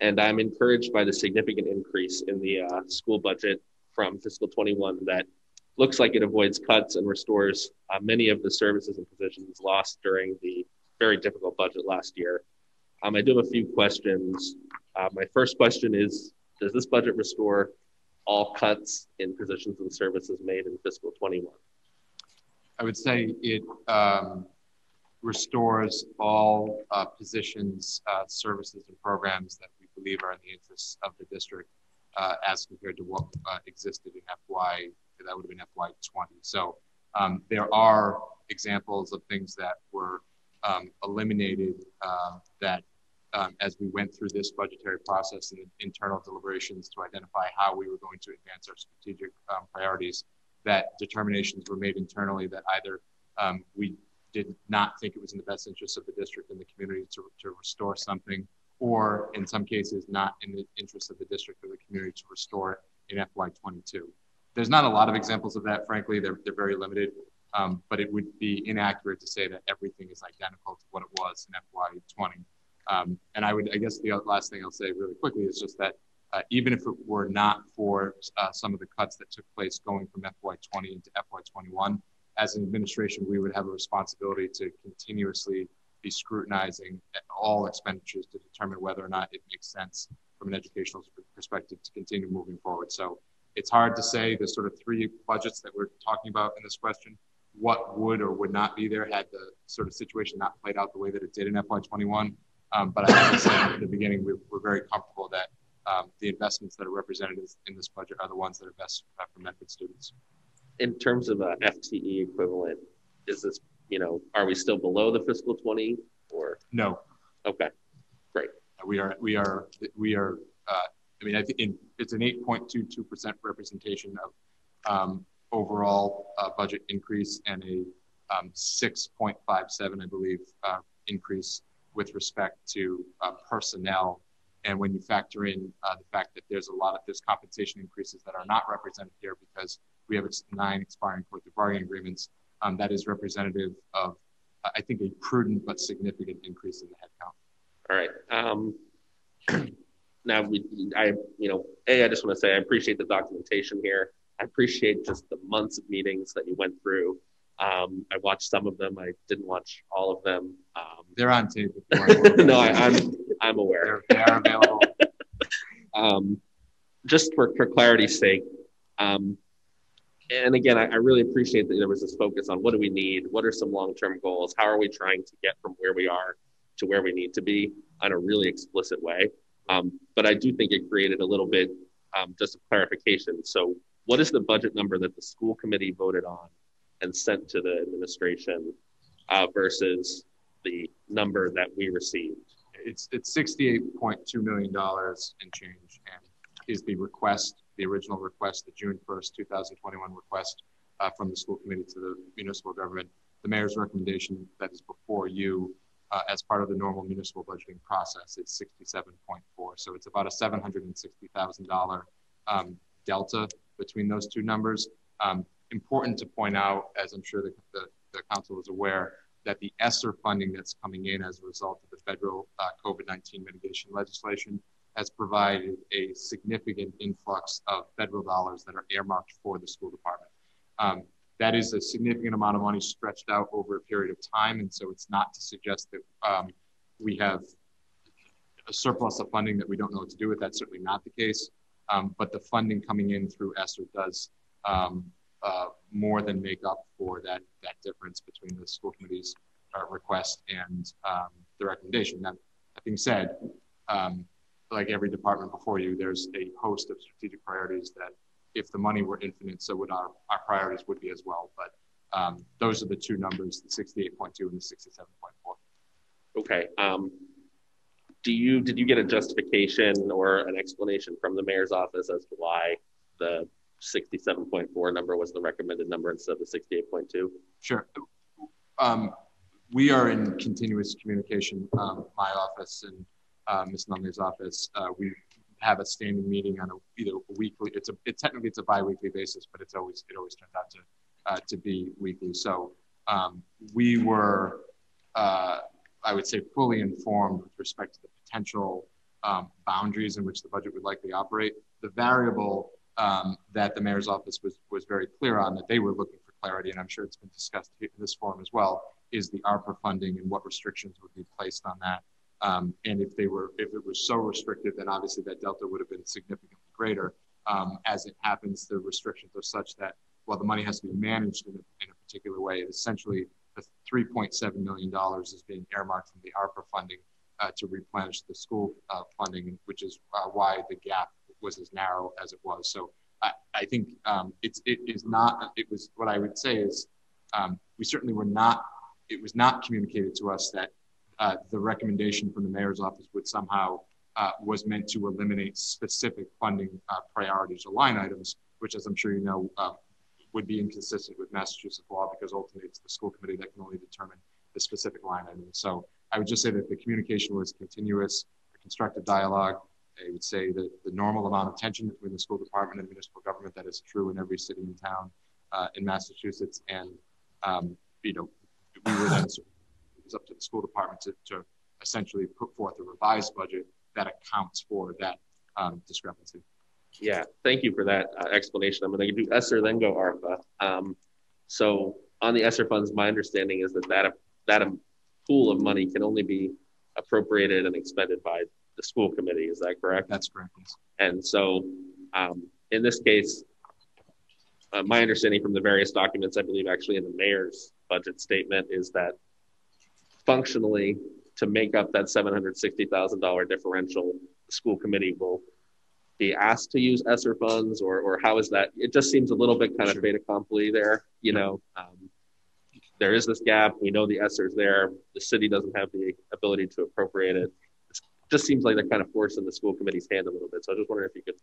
And I'm encouraged by the significant increase in the school budget from fiscal 21 that looks like it avoids cuts and restores many of the services and positions lost during the very difficult budget last year. I do have a few questions. My first question is, does this budget restore all cuts in positions and services made in fiscal 21? I would say it restores all positions, services, and programs that we believe are in the interests of the district as compared to what existed in FY, that would have been FY20. So there are examples of things that were eliminated that as we went through this budgetary process and internal deliberations to identify how we were going to advance our strategic priorities, that determinations were made internally that either we did not think it was in the best interest of the district and the community to restore something, or in some cases not in the interest of the district or the community to restore in FY22. There's not a lot of examples of that, frankly. They're very limited, but it would be inaccurate to say that everything is identical to what it was in FY20. And I guess the last thing I'll say really quickly is just that even if it were not for some of the cuts that took place going from FY20 into FY21, as an administration, we would have a responsibility to continuously be scrutinizing all expenditures to determine whether or not it makes sense from an educational perspective to continue moving forward. So it's hard to say the sort of three budgets that we're talking about in this question, what would or would not be there had the sort of situation not played out the way that it did in FY21. But I have to say at the beginning, we're very comfortable that the investments that are represented in this budget are the ones that are best for Medford students. In terms of an FTE equivalent, is this, you know, are we still below the fiscal 20 or? No. Okay, great. We are I mean, I think it's an 8.22% representation of overall budget increase and a 6.57, I believe, increase with respect to personnel. And when you factor in the fact that there's compensation increases that are not represented here because we have 9 expiring collective bargaining agreements, that is representative of, I think, a prudent but significant increase in the headcount. All right. Now, I just want to say I appreciate the documentation here. I appreciate just the months of meetings that you went through. I watched some of them. I didn't watch all of them. They're on tape. No, I'm aware. They are available. Just for clarity's sake, and again, I really appreciate that there was this focus on what do we need? What are some long-term goals? How are we trying to get from where we are to where we need to be in a really explicit way? But I do think it created a little bit just a clarification. So what is the budget number that the school committee voted on and sent to the administration versus the number that we received? It's $68.2 million and change, and is the original request, the June 1st, 2021 request from the school committee to the municipal government. The mayor's recommendation that is before you as part of the normal municipal budgeting process is 67.4. So it's about a $760,000 delta between those two numbers. Important to point out, as I'm sure the council is aware, that the ESSER funding that's coming in as a result of the federal COVID-19 mitigation legislation has provided a significant influx of federal dollars that are earmarked for the school department. That is a significant amount of money stretched out over a period of time, and so it's not to suggest that we have a surplus of funding that we don't know what to do with. That's certainly not the case, but the funding coming in through ESSER does more than make up for that difference between the school committee's request and the recommendation. Now, that being said, like every department before you, there's a host of strategic priorities that if the money were infinite, so would our priorities would be as well. But those are the two numbers, the 68.2 and the 67.4. Okay. Did you get a justification or an explanation from the mayor's office as to why the 67.4 number was the recommended number instead of the 68.2? Sure. We are in continuous communication, my office and Ms. Lumley's office. We have a standing meeting on a weekly. Technically it's a bi-weekly basis, but it always turns out to be weekly. So we were, I would say, fully informed with respect to the potential boundaries in which the budget would likely operate. The variable that the mayor's office was very clear on that they were looking for clarity, and I'm sure it's been discussed in this forum as well, is the ARPA funding and what restrictions would be placed on that. And if it was so restricted, then obviously that delta would have been significantly greater. As it happens, the restrictions are such that while the money has to be managed in a particular way, essentially the $3.7 million is being earmarked from the ARPA funding to replenish the school funding, which is why the gap was as narrow as it was. So I think what I would say is it was not communicated to us that the recommendation from the mayor's office would somehow was meant to eliminate specific funding priorities or line items, which, as I'm sure you know, would be inconsistent with Massachusetts law because ultimately it's the school committee that can only determine the specific line item. So I would just say that the communication was continuous, a constructive dialogue. I would say that the normal amount of tension between the school department and municipal government that is true in every city and town in Massachusetts, and we were then. It's up to the school department to essentially put forth a revised budget that accounts for that discrepancy. Yeah, thank you for that explanation. I'm going to do ESSER, then go ARPA. So on the ESSER funds, my understanding is that that pool of money can only be appropriated and expended by the school committee. Is that correct? That's correct. Yes. And so in this case, my understanding from the various documents, I believe actually in the mayor's budget statement, is that functionally to make up that $760,000 differential, the school committee will be asked to use ESSER funds, or how is that? It just seems a little bit kind of fait accompli there. You know, there is this gap. We know the ESSER is there. The city doesn't have the ability to appropriate it. It just seems like they're kind of forcing the school committee's hand a little bit. So I just wonder if you could.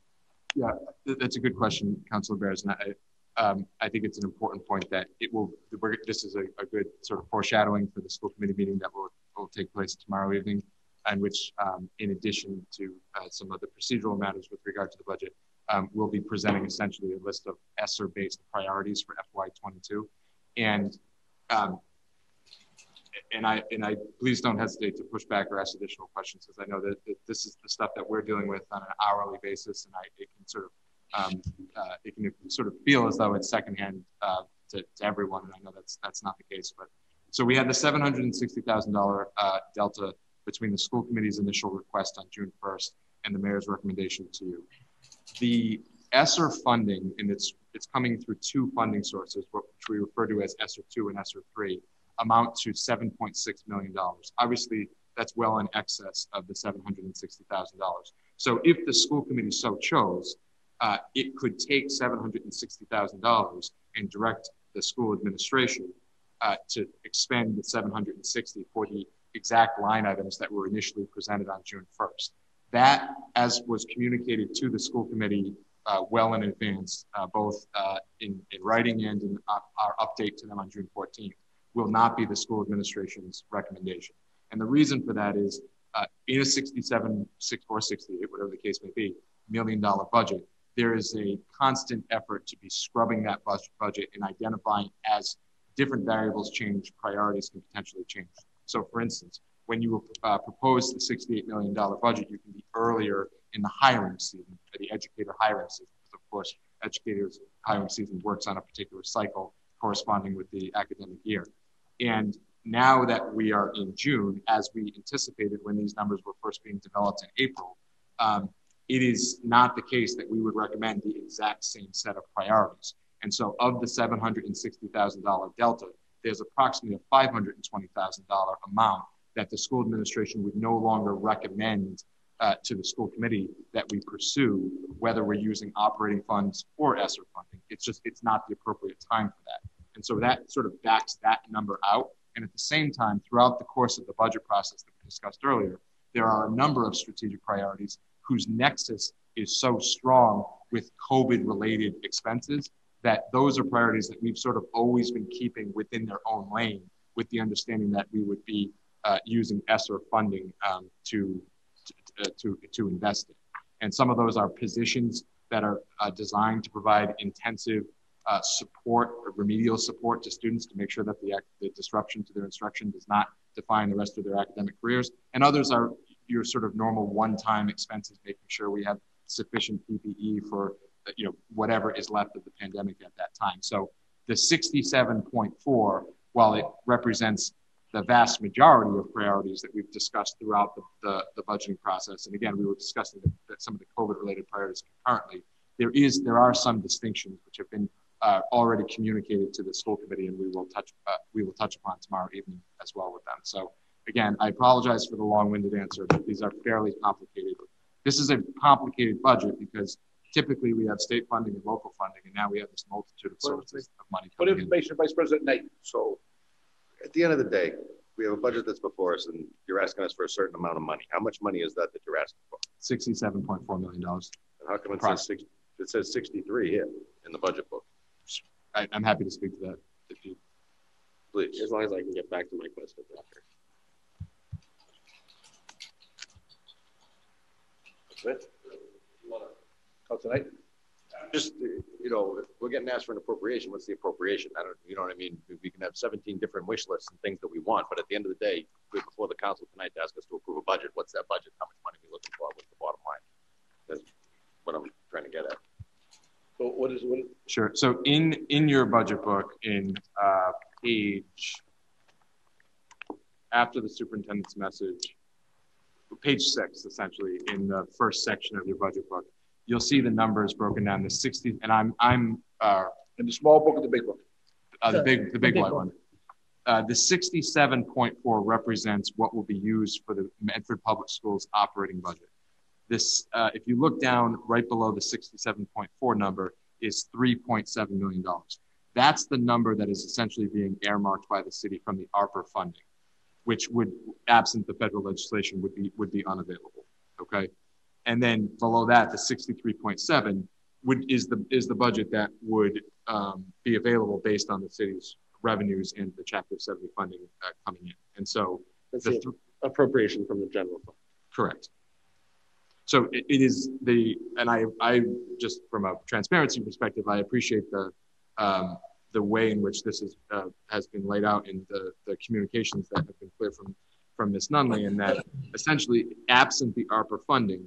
Yeah, that's a good question, Councilor Bears. And I think it's an important point that it will. This is a good sort of foreshadowing for the school committee meeting that will take place tomorrow evening, and which, in addition to some of the procedural matters with regard to the budget, we'll be presenting essentially a list of ESSER-based priorities for FY22. And I please don't hesitate to push back or ask additional questions, because I know that, this is the stuff that we're dealing with on an hourly basis, and it can sort of feel as though it's secondhand to everyone, and I know that's not the case. But so we had the $760,000 delta between the school committee's initial request on June 1st and the mayor's recommendation to you. The ESSER funding, and it's coming through two funding sources, which we refer to as ESSER 2 and ESSER 3, amount to $7.6 million. Obviously, that's well in excess of the $760,000. So if the school committee so chose, it could take $760,000 and direct the school administration to expend the $760,000 for the exact line items that were initially presented on June 1st. That, as was communicated to the school committee well in advance, both in writing and in our update to them on June 14th, will not be the school administration's recommendation. And the reason for that is in a 67, 64, 68, whatever the case may be, $1 million budget, there is a constant effort to be scrubbing that budget and identifying as different variables change, priorities can potentially change. So for instance, when you propose the $68 million budget, you can be earlier in the hiring season, the educator hiring season. Because of course, educators hiring season works on a particular cycle corresponding with the academic year. And now that we are in June, as we anticipated when these numbers were first being developed in April, it is not the case that we would recommend the exact same set of priorities. And so of the $760,000 delta, there's approximately a $520,000 amount that the school administration would no longer recommend to the school committee that we pursue, whether we're using operating funds or ESSER funding. It's just, it's not the appropriate time for that. And so that sort of backs that number out. And at the same time, throughout the course of the budget process that we discussed earlier, there are a number of strategic priorities whose nexus is so strong with COVID-related expenses that those are priorities that we've sort of always been keeping within their own lane, with the understanding that we would be using ESSER funding to invest in. And some of those are positions that are designed to provide intensive support, or remedial support to students to make sure that the disruption to their instruction does not define the rest of their academic careers. And others are your sort of normal one-time expenses, making sure we have sufficient PPE for whatever is left of the pandemic at that time. So the 67.4, while it represents the vast majority of priorities that we've discussed throughout the budgeting process, and again, we were discussing that some of the COVID-related priorities concurrently, there are some distinctions which have been already communicated to the school committee, and we will touch upon tomorrow evening as well with them. So again, I apologize for the long-winded answer, but these are fairly complicated. This is a complicated budget because typically we have state funding and local funding, and now we have this multitude of sources of money. What information, Vice President Knight? So at the end of the day, we have a budget that's before us, and you're asking us for a certain amount of money. How much money is that you're asking for? $67.4 million. And how come it says 63 here in the budget book? I'm happy to speak to that if you please. As long as I can get back to my question after. That's it. Call tonight? Just, we're getting asked for an appropriation. What's the appropriation? I don't, you know what I mean? We can have 17 different wish lists and things that we want, but at the end of the day, before the council tonight to ask us to approve a budget. What's that budget? How much money are we looking for? What's the bottom line? That's what I'm trying to get at. So what is what? Sure. So in your budget book, in page after the superintendent's message, page 6, essentially, in the first section of your budget book, you'll see the numbers broken down. The 60, and I'm in the small book or the big book? The big white one. The 67.4 represents what will be used for the Medford Public Schools operating budget. This, if you look down right below the 67.4 number, is $3.7 million. That's the number that is essentially being earmarked by the city from the ARPA funding, which would, absent the federal legislation, would be unavailable. Okay, and then below that, the 63.7 is the budget that would be available based on the city's revenues and the Chapter 70 funding coming in. And so that's the appropriation from the general fund. Correct. So it is the, and I just from a transparency perspective, I appreciate the way in which this is, has been laid out in the communications that have been clear from Ms. Nunley, and that essentially absent the ARPA funding,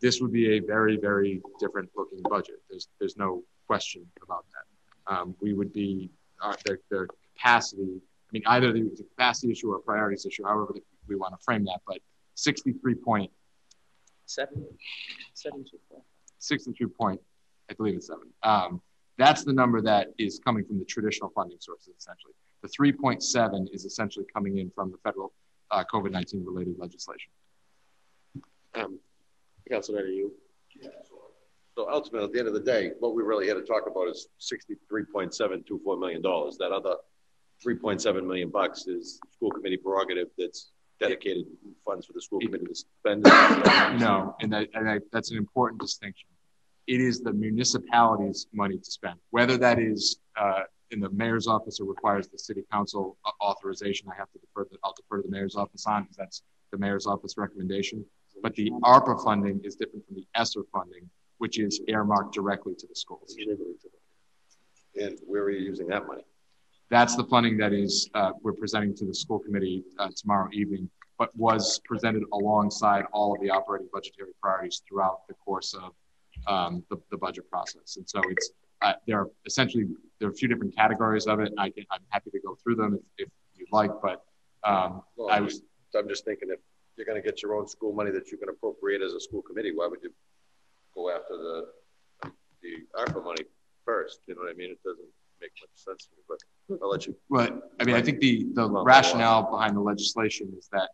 this would be a very, very different looking budget. There's no question about that. We would be, the capacity, I mean, either the capacity issue or priorities issue, however we want to frame that, but 63.7, I believe it's 7. That's the number that is coming from the traditional funding sources, essentially. The 3.7 is essentially coming in from the federal COVID-19 related legislation. Councilman, are you? Yeah, so ultimately, at the end of the day, what we really had to talk about is $63.724 million. That other $3.7 million is school committee prerogative that's dedicated funds for the school committee to spend. No, and that's an important distinction. It is the municipality's money to spend. Whether that is in the mayor's office or requires the city council authorization, I'll defer to the mayor's office on, because that's the mayor's office recommendation. But the ARPA funding is different from the ESSER funding, which is earmarked directly to the schools. And where are you using that money? That's the funding that is we're presenting to the school committee tomorrow evening, but was presented alongside all of the operating budgetary priorities throughout the course of the budget process. And so it's there are a few different categories of it. I'm happy to go through them if you'd like, but I'm just thinking, if you're going to get your own school money that you can appropriate as a school committee, why would you go after the ARPA money first? You know what I mean? It doesn't make much sense to me, but I'll let you. But I mean, I think the rationale behind the legislation is that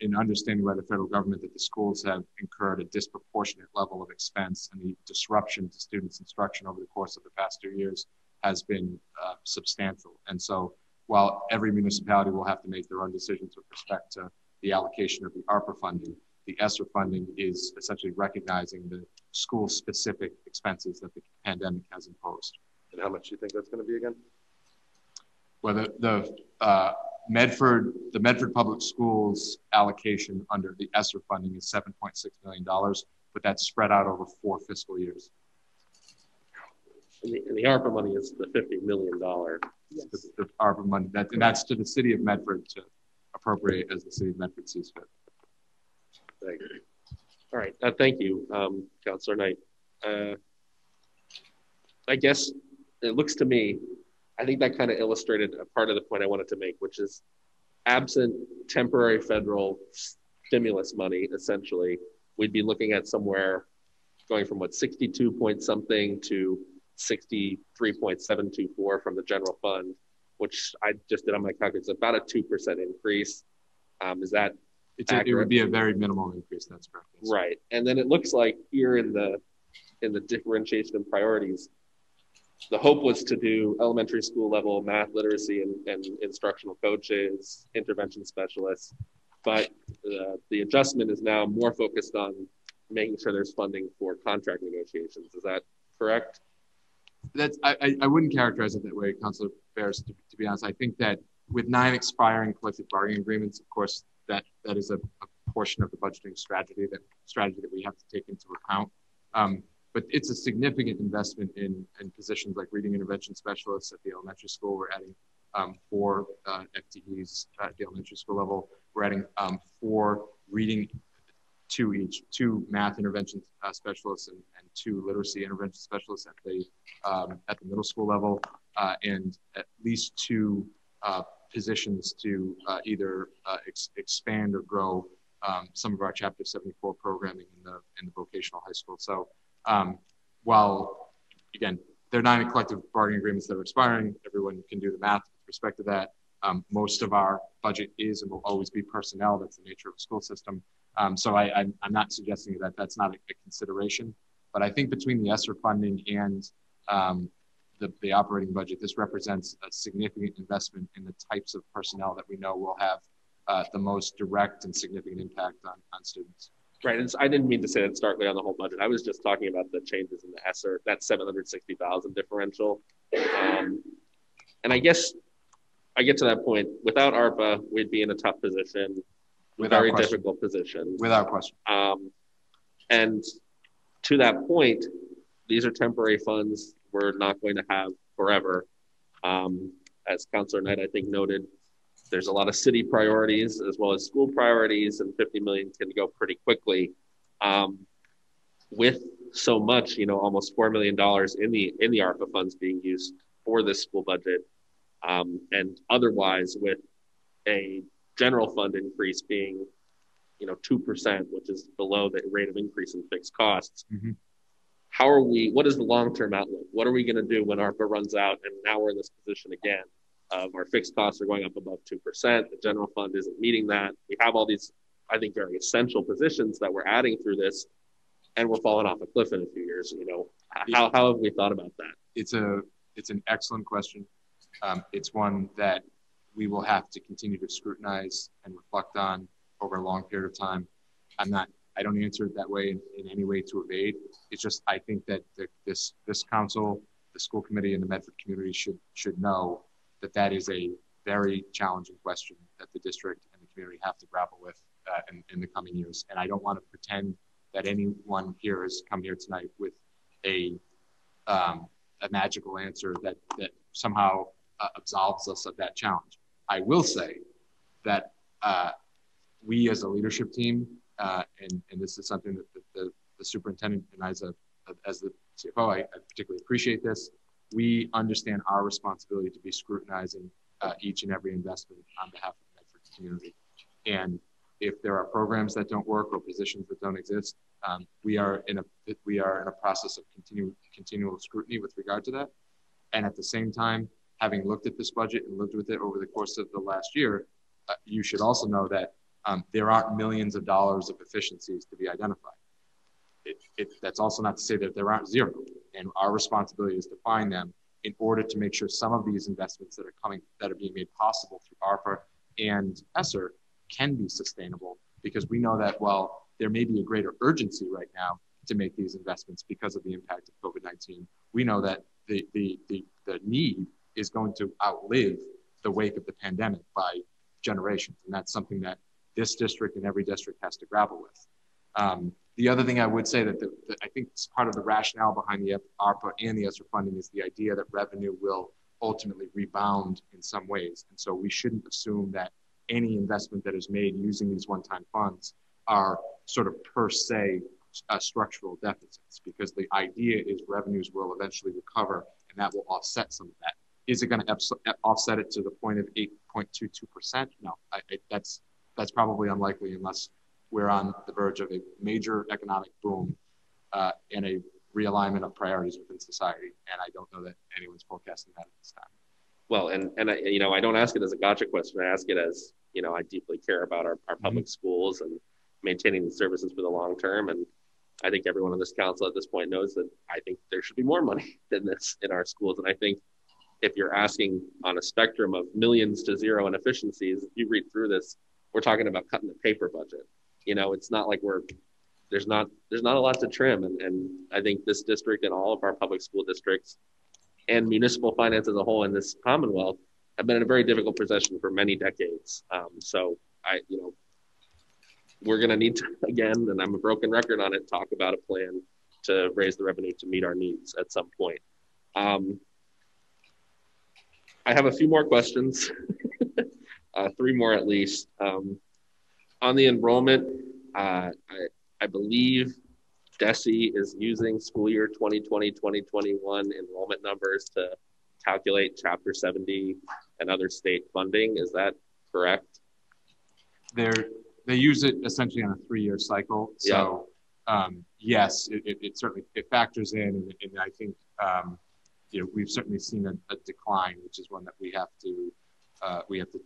in understanding by the federal government that the schools have incurred a disproportionate level of expense, and the disruption to students' instruction over the course of the past 2 years has been substantial. And so while every municipality will have to make their own decisions with respect to the allocation of the ARPA funding, the ESSER funding is essentially recognizing the school-specific expenses that the pandemic has imposed. And how much do you think that's going to be again? Well, the Medford Public Schools allocation under the ESSER funding is $7.6 million, but that's spread out over 4 fiscal years. And the ARPA money is the $50 million. Yes. The ARPA money, and that's to the city of Medford to appropriate as the city of Medford sees fit. Thank you. All right. Thank you, Councilor Knight. I guess it looks to me, I think that kind of illustrated a part of the point I wanted to make, which is absent temporary federal stimulus money, essentially, we'd be looking at somewhere going from 62 point something to 63.724 from the general fund, which I just did on my calculations, about a 2% increase. Is that accurate? It would be a very minimal increase. That's correct. Right. And then it looks like here in the differentiation of priorities, the hope was to do elementary school level math literacy and instructional coaches, intervention specialists, but the adjustment is now more focused on making sure there's funding for contract negotiations. Is that correct? I wouldn't characterize it that way, Councilor Ferris, to be honest. I think that with 9 expiring collective bargaining agreements, of course, that is a portion of the budgeting strategy that we have to take into account. But it's a significant investment in positions like reading intervention specialists at the elementary school. We're adding for FTEs at the elementary school level. We're adding 4 reading, 2 each, 2 math intervention specialists and 2 literacy intervention specialists at the middle school level, and at least 2 positions to either expand or grow some of our Chapter 74 programming in the vocational high school. So while, again, they're not in collective bargaining agreements that are expiring, everyone can do the math with respect to that. Most of our budget is and will always be personnel. That's the nature of the school system. So I'm not suggesting that that's not a consideration, but I think between the ESSER funding and the operating budget, this represents a significant investment in the types of personnel that we know will have the most direct and significant impact on students. Right, and so I didn't mean to say that starkly on the whole budget. I was just talking about the changes in the ESSER, that $760,000 differential. And I guess I get to that point. Without ARPA, we'd be in a tough position, very difficult position. Without question. And to that point, these are temporary funds we're not going to have forever. As Councilor Knight, I think, noted, there's a lot of city priorities as well as school priorities, and 50 million can go pretty quickly. With so much, you know, almost $4 million in the ARPA funds being used for this school budget, and otherwise with a general fund increase being, you know, 2%, which is below the rate of increase in fixed costs. Mm-hmm. How are we? What is the long-term outlook? What are we going to do when ARPA runs out and now we're in this position again? Of our fixed costs are going up above 2%. The general fund isn't meeting that. We have all these, I think, very essential positions that we're adding through this, and we're falling off a cliff in a few years. You know, how have we thought about that? It's an excellent question. It's one that we will have to continue to scrutinize and reflect on over a long period of time. I don't answer it that way in any way to evade. It's just, I think that this council, the school committee, and the Medford community should know that is a very challenging question that the district and the community have to grapple with in the coming years. And I don't want to pretend that anyone here has come here tonight with a magical answer that somehow absolves us of that challenge. I will say that we as a leadership team, and this is something that the superintendent and I as the CFO, I particularly appreciate this. We understand our responsibility to be scrutinizing each and every investment on behalf of the Medford community. And if there are programs that don't work or positions that don't exist, we are in a process of continual scrutiny with regard to that. And at the same time, having looked at this budget and lived with it over the course of the last year, you should also know that there aren't millions of dollars of efficiencies to be identified. That's also not to say that there aren't zero, and our responsibility is to find them in order to make sure some of these investments that are being made possible through ARPA and ESSER can be sustainable, because we know that while there may be a greater urgency right now to make these investments because of the impact of COVID-19, we know that the need is going to outlive the wake of the pandemic by generations, and that's something that this district and every district has to grapple with. The other thing I would say that I think is part of the rationale behind the ARPA and the ESSER funding is the idea that revenue will ultimately rebound in some ways. And so we shouldn't assume that any investment that is made using these one-time funds are sort of per se structural deficits, because the idea is revenues will eventually recover and that will offset some of that. Is it going to offset it to the point of 8.22%? No, that's probably unlikely unless we're on the verge of a major economic boom and a realignment of priorities within society. And I don't know that anyone's forecasting that at this time. Well, and I, you know, I don't ask it as a gotcha question. I ask it as, you know, I deeply care about our public mm-hmm. schools and maintaining the services for the long term. And I think everyone on this council at this point knows that I think there should be more money than this in our schools. And I think if you're asking on a spectrum of millions to zero in efficiencies, if you read through this, we're talking about cutting the paper budget. You know, it's not like there's not a lot to trim. And I think this district and all of our public school districts and municipal finance as a whole in this Commonwealth have been in a very difficult position for many decades. So we're going to need to, again, and I'm a broken record on it, talk about a plan to raise the revenue to meet our needs at some point. I have a few more questions, three more at least. On the enrollment, I believe DESE is using school year 2020-2021 enrollment numbers to calculate Chapter 70 and other state funding. Is that correct? They use it essentially on a three-year cycle. So yeah. Yes, it certainly factors in, and I think you know, we've certainly seen a decline, which is one that we have to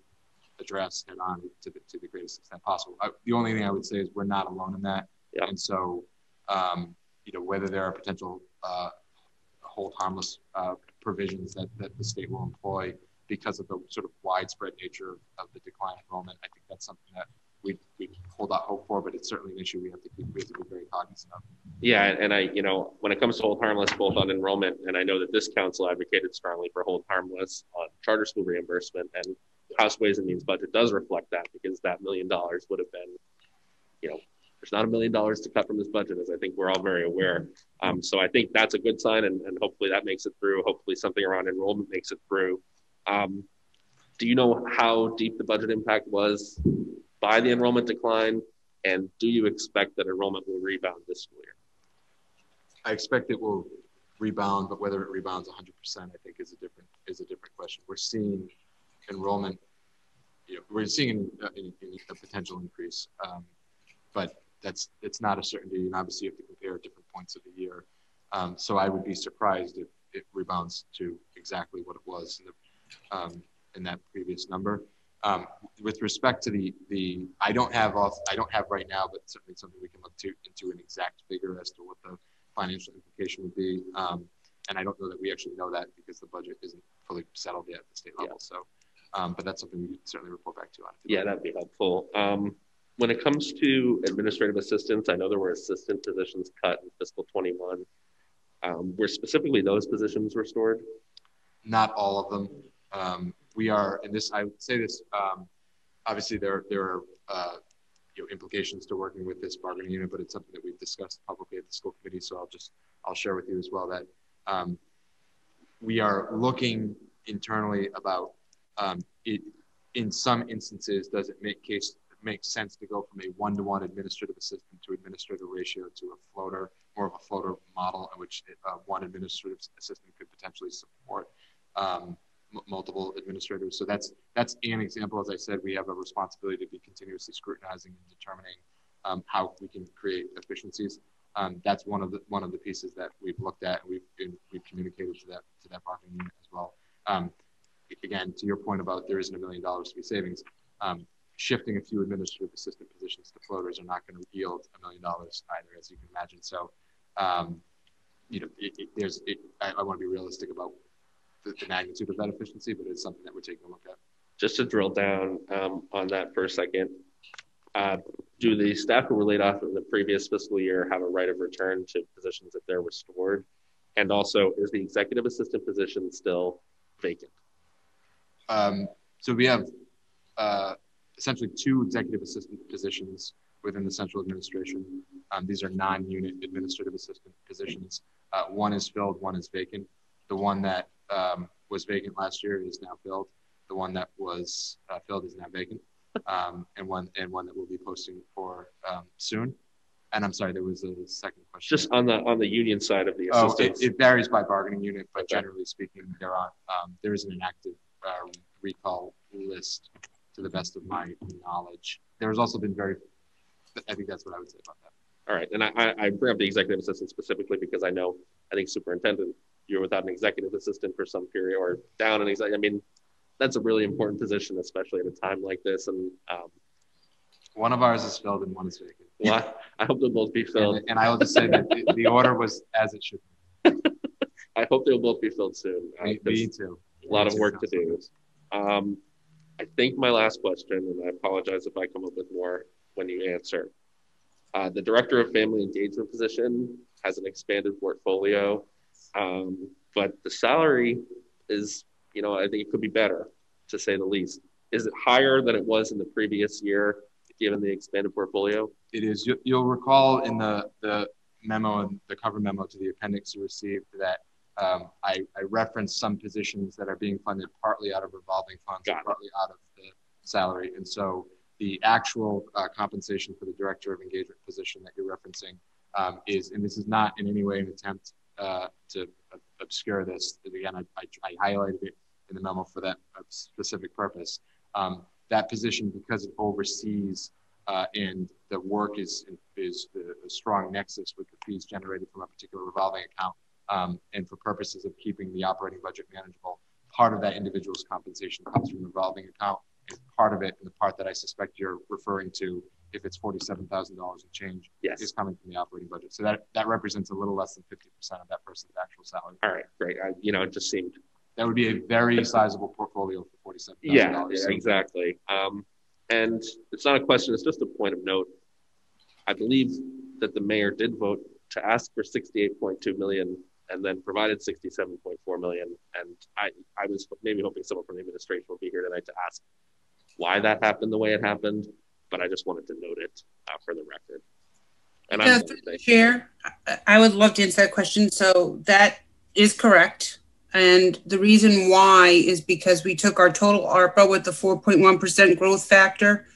address head on to the greatest extent possible. The only thing I would say is we're not alone in that, yeah. And so you know, whether there are potential hold harmless provisions that the state will employ because of the sort of widespread nature of the decline in enrollment, I think that's something that we hold out hope for, but it's certainly an issue we have to be very cognizant of. Yeah, and I, you know, when it comes to hold harmless, both on enrollment, and I know that this council advocated strongly for hold harmless on charter school reimbursement, and House Ways and Means budget does reflect that, because that $1 million would have been, you know, there's not $1 million to cut from this budget, as I think we're all very aware. So I think that's a good sign, and hopefully that makes it through. Hopefully something around enrollment makes it through. Do you know how deep the budget impact was by the enrollment decline, and do you expect that enrollment will rebound this school year? I expect it will rebound, but whether it rebounds 100%, I think is a different question. We're seeing enrollment, you know, we're seeing a potential increase, but it's not a certainty, and obviously you have to compare different points of the year. So I would be surprised if it rebounds to exactly what it was in that previous number. With respect to the I don't have right now, but certainly something we can look to into an exact figure as to what the financial implication would be. And I don't know that we actually know that, because the budget isn't fully settled yet at the state level. Yeah. So, but that's something we can certainly report back to you on. Yeah, that'd be helpful. When it comes to administrative assistants, I know there were assistant positions cut in fiscal 21. Were specifically those positions restored? Not all of them. We are, and this, I would say this, obviously there are you know, implications to working with this bargaining unit, but it's something that we've discussed publicly at the school committee. So I'll share with you as well that we are looking internally about it. In some instances, does it make sense to go from a one-to-one administrative assistant to administrator ratio to a floater, more of a floater model, in which one administrative assistant could potentially support multiple administrators. So that's an example. As I said, we have a responsibility to be continuously scrutinizing and determining how we can create efficiencies. That's one of the pieces that we've looked at, and we've communicated to that bargaining unit as well. Again, to your point about there isn't $1 million to be savings, shifting a few administrative assistant positions to floaters are not going to yield $1 million either, as you can imagine. So, you know, I want to be realistic about the magnitude of that efficiency, but it's something that we're taking a look at. Just to drill down on that for a second, do the staff who were laid off in the previous fiscal year have a right of return to positions if they're restored? And also, is the executive assistant position still vacant? So we have essentially two executive assistant positions within the central administration. These are non-unit administrative assistant positions. One is filled, one is vacant. The one that was vacant last year is now filled. The one that was filled is now vacant, and one that we'll be posting for soon. And I'm sorry, there was a second question. Just on the union side of the assistance. Oh, it varies by bargaining unit, but okay. Generally speaking, there isn't an active recall list, to the best of my knowledge. There has also been I think that's what I would say about that. All right, and I bring up the executive assistant specifically because I think superintendent, you're without an executive assistant for some period, or down an executive. I mean, that's a really important position, especially at a time like this. And one of ours is filled and one is vacant. Well, I hope they'll both be filled. And I will just say that the order was as it should be. I hope they'll both be filled soon. Me too. A lot of work to do. I think my last question, and I apologize if I come up with more when you answer. The director of family engagement position has an expanded portfolio. But the salary is, you know, I think it could be better, to say the least. Is it higher than it was in the previous year, given the expanded portfolio? It is. You'll recall in the memo, the cover memo to the appendix, you received that I referenced some positions that are being funded partly out of revolving funds, partly out of the salary. And so the actual compensation for the director of engagement position that you're referencing is, and this is not in any way an attempt to obscure this. And again, I highlighted it in the memo for that specific purpose. That position, because it oversees and the work is a strong nexus with the fees generated from a particular revolving account, and for purposes of keeping the operating budget manageable, part of that individual's compensation comes from the revolving account, and part of it, and the part that I suspect you're referring to, if it's $47,000 and change, yes, is coming from the operating budget. So that represents a little less than 50% of that person's actual salary. All right, great. It just seemed... That would be a very sizable portfolio for $47,000. Yeah, exactly. And it's not a question, it's just a point of note. I believe that the mayor did vote to ask for $68.2 million and then provided $67.4 million. And I was maybe hoping someone from the administration will be here tonight to ask why that happened the way it happened, but I just wanted to note it for the record. And I'm the chair, I would love to answer that question. So that is correct. And the reason why is because we took our total ARPA with the 4.1% growth factor,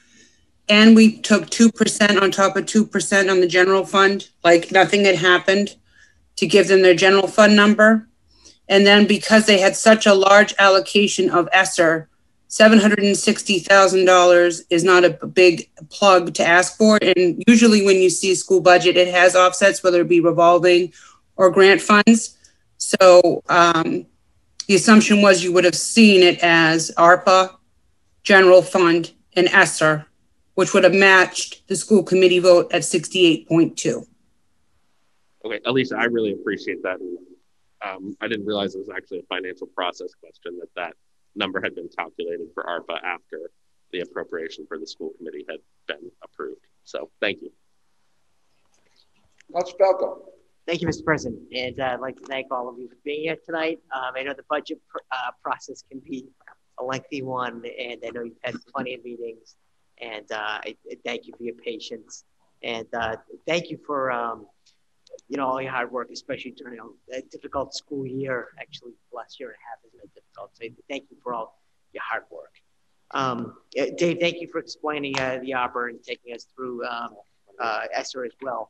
and we took 2% on top of 2% on the general fund, like nothing had happened, to give them their general fund number. And then because they had such a large allocation of ESSER, $760,000 is not a big plug to ask for. And usually when you see a school budget, it has offsets, whether it be revolving or grant funds. So the assumption was you would have seen it as ARPA, general fund, and ESSER, which would have matched the school committee vote at 68.2. Okay, Elisa, I really appreciate that. I didn't realize it was actually a financial process question, that number had been calculated for ARPA after the appropriation for the school committee had been approved. So thank you. That's welcome. Thank you, Mr. President. And I'd like to thank all of you for being here tonight. I know the budget process can be a lengthy one, and I know you've had plenty of meetings, and I thank you for your patience. And thank you for, all your hard work, especially during a difficult school year. Actually, the last year and a half has been difficult. So thank you for all your hard work. Dave, thank you for explaining the ARPA and taking us through ESSER as well.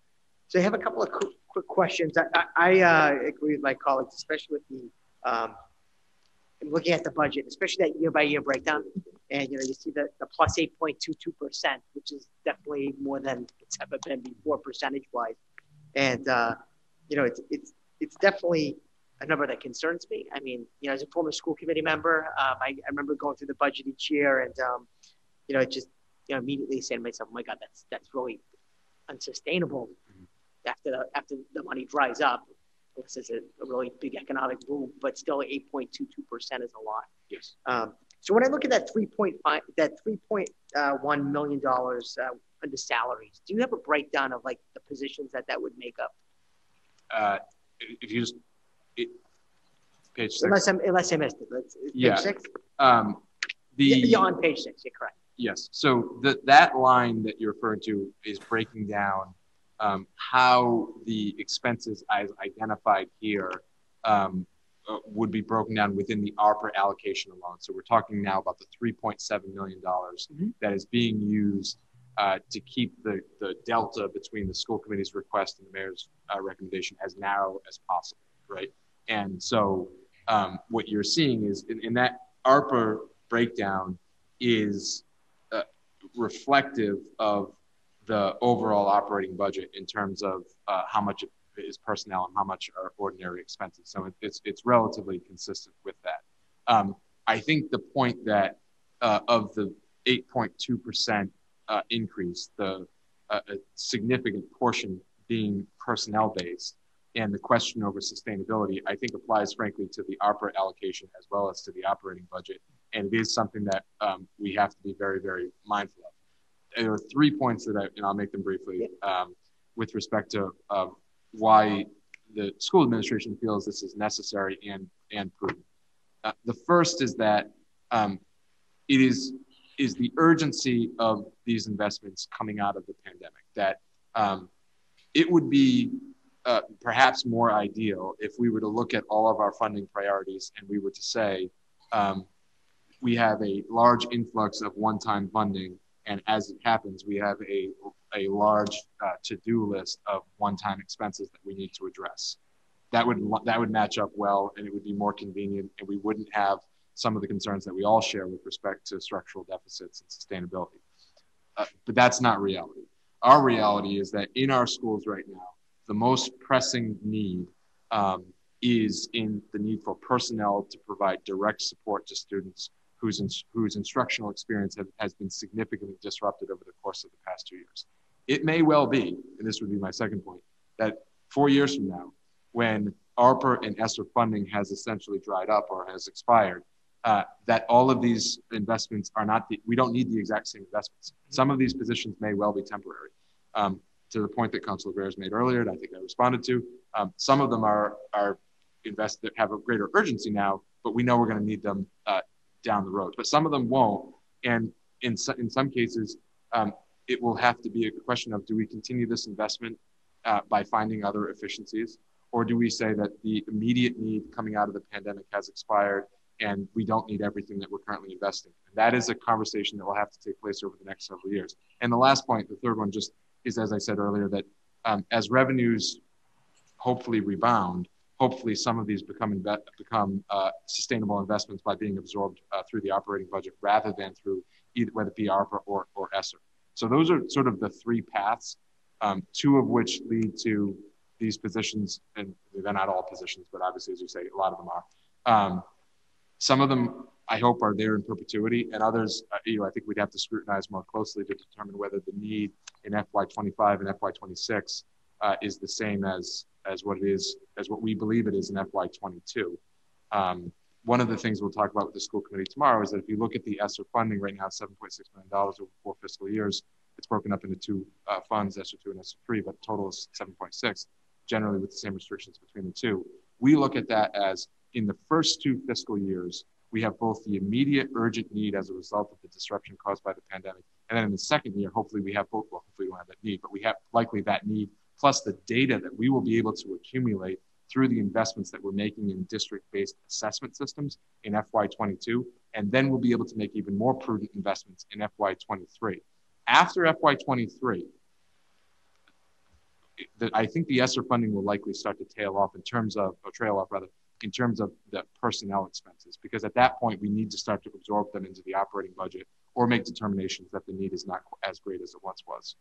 So I have a couple of quick questions. I agree with my colleagues, especially with the looking at the budget, especially that year-by-year breakdown. And you see the plus 8.22%, which is definitely more than it's ever been before, percentage-wise. And it's definitely a number that concerns me. I mean, as a former school committee member, I remember going through the budget each year, and just immediately saying to myself, "Oh my God, that's really unsustainable." After the money dries up, this is a really big economic boom, but still 8.22% is a lot. Yes. So when I look at that $3.1 million under salaries, do you have a breakdown of like the positions that would make up? If you just page six. Unless I missed it. Page six. Beyond page six, you're correct. Yes. So that line that you referred to is breaking down how the expenses I've identified here would be broken down within the ARPA allocation alone. So we're talking now about the $3.7 million that is being used to keep the delta between the school committee's request and the mayor's recommendation as narrow as possible, right? And so what you're seeing is in that ARPA breakdown is reflective of the overall operating budget in terms of how much is personnel and how much are ordinary expenses. So it's relatively consistent with that. I think the point that of the 8.2% increase, a significant portion being personnel-based, and the question over sustainability, I think applies frankly to the ARPA allocation as well as to the operating budget. And it is something that we have to be very, very mindful of. There are 3 points that I'll make them briefly with respect to why the school administration feels this is necessary and prudent. The first is that it is the urgency of these investments coming out of the pandemic, that it would be perhaps more ideal if we were to look at all of our funding priorities and we were to say, we have a large influx of one-time funding, and as it happens, we have a large to-do list of one-time expenses that we need to address. That would match up well, and it would be more convenient, and we wouldn't have some of the concerns that we all share with respect to structural deficits and sustainability. But that's not reality. Our reality is that in our schools right now, the most pressing need is in the need for personnel to provide direct support to students whose instructional experience has been significantly disrupted over the course of the past 2 years. It may well be, and this would be my second point, that 4 years from now, when ARPA and ESSER funding has essentially dried up or has expired, that all of these investments are not, we don't need the exact same investments. Some of these positions may well be temporary. To the point that Councilor Graves made earlier, and I think I responded to, some of them have a greater urgency now, but we know we're going to need them down the road. But some of them won't, and in some cases, it will have to be a question of, do we continue this investment by finding other efficiencies, or do we say that the immediate need coming out of the pandemic has expired and we don't need everything that we're currently investing? And that is a conversation that will have to take place over the next several years. And the last point, the third one, just is, as I said earlier, that as revenues hopefully rebound, hopefully some of these become sustainable investments by being absorbed through the operating budget rather than through either, whether it be ARPA or ESSER. So those are sort of the three paths, two of which lead to these positions, and they're not all positions, but obviously, as you say, a lot of them are. Some of them, I hope, are there in perpetuity, and others, I think we'd have to scrutinize more closely to determine whether the need in FY25 and FY26 is the same as what we believe it is in FY22. One of the things we'll talk about with the school committee tomorrow is that if you look at the ESSER funding right now, it's $7.6 million over 4 fiscal years. It's broken up into 2 funds, ESSER 2 and ESSER 3, but total is 7.6, generally with the same restrictions between the two. We look at that as, in the first 2 fiscal years, we have both the immediate urgent need as a result of the disruption caused by the pandemic, and then in the second year, hopefully we have both, well, hopefully we won't have that need, but we have likely that need, plus the data that we will be able to accumulate through the investments that we're making in district-based assessment systems in FY22, and then we'll be able to make even more prudent investments in FY23. After FY23, I think the ESSER funding will likely start to trail off, in terms of the personnel expenses, because at that point, we need to start to absorb them into the operating budget or make determinations that the need is not as great as it once was.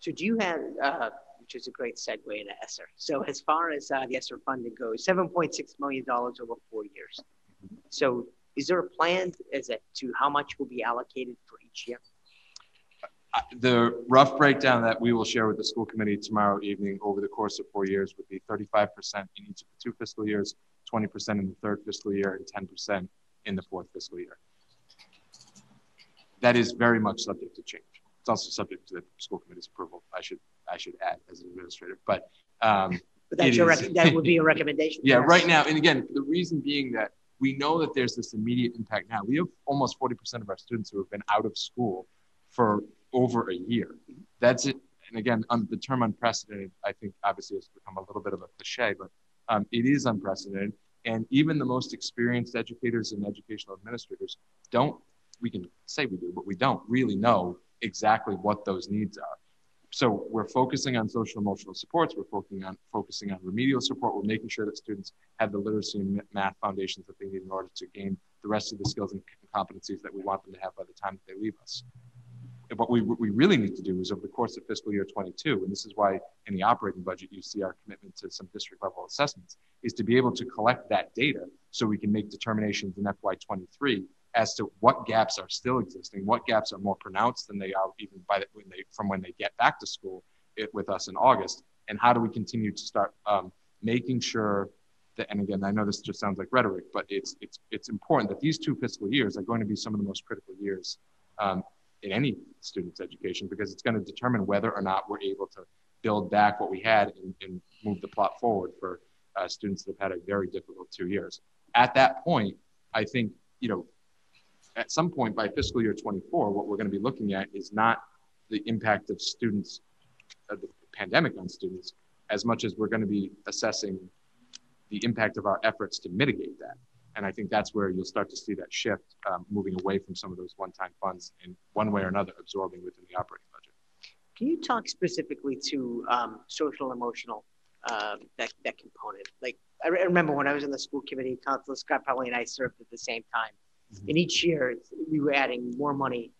So do you have, which is a great segue into ESSER. So as far as the ESSER funding goes, $7.6 million over 4 years. So is there a plan as to how much will be allocated for each year? The rough breakdown that we will share with the school committee tomorrow evening over the course of 4 years would be 35% in each of the 2 fiscal years, 20% in the 3rd fiscal year, and 10% in the 4th fiscal year. That is very much subject to change. It's also subject to the school committee's approval, I should add as an administrator. But that would be a recommendation. Yeah, right now. And again, the reason being that we know that there's this immediate impact now. We have almost 40% of our students who have been out of school for over a year. That's it. And again, the term unprecedented, I think obviously has become a little bit of a cliche, but it is unprecedented. And even the most experienced educators and educational administrators we can say we do, but we don't really know exactly what those needs are. So we're focusing on social emotional supports. We're focusing on remedial support. We're making sure that students have the literacy and math foundations that they need in order to gain the rest of the skills and competencies that we want them to have by the time that they leave us. What we really need to do is, over the course of fiscal year 22, and this is why in the operating budget you see our commitment to some district level assessments, is to be able to collect that data so we can make determinations in FY23 as to what gaps are still existing, what gaps are more pronounced than they are even from when they get back to school with us in August, and how do we continue to start making sure that, and again, I know this just sounds like rhetoric, but it's important that these 2 fiscal years are going to be some of the most critical years in any student's education, because it's going to determine whether or not we're able to build back what we had and move the plot forward for students that have had a very difficult 2 years. At that point, I think, at some point by fiscal year 24, what we're going to be looking at is not the impact of the pandemic on students, as much as we're going to be assessing the impact of our efforts to mitigate that. And I think that's where you'll start to see that shift moving away from some of those one-time funds and one way or another absorbing within the operating budget. Can you talk specifically to social and emotional, that component? Like, I remember when I was in the school committee, Councilor Scott Pelley and I served at the same time. Mm-hmm. And each year we were adding more money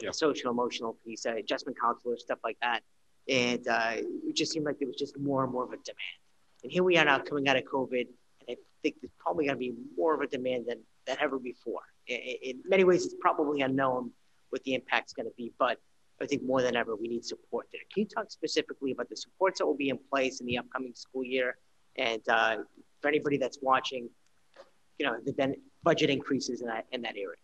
to the social emotional piece, adjustment counselors, stuff like that. And it just seemed like there was just more and more of a demand. And here we are now coming out of COVID, and I think there's probably going to be more of a demand than ever before. In many ways, it's probably unknown what the impact's going to be, but I think more than ever, we need support there. Can you talk specifically about the supports that will be in place in the upcoming school year? And for anybody that's watching, you know, the budget increases in that area.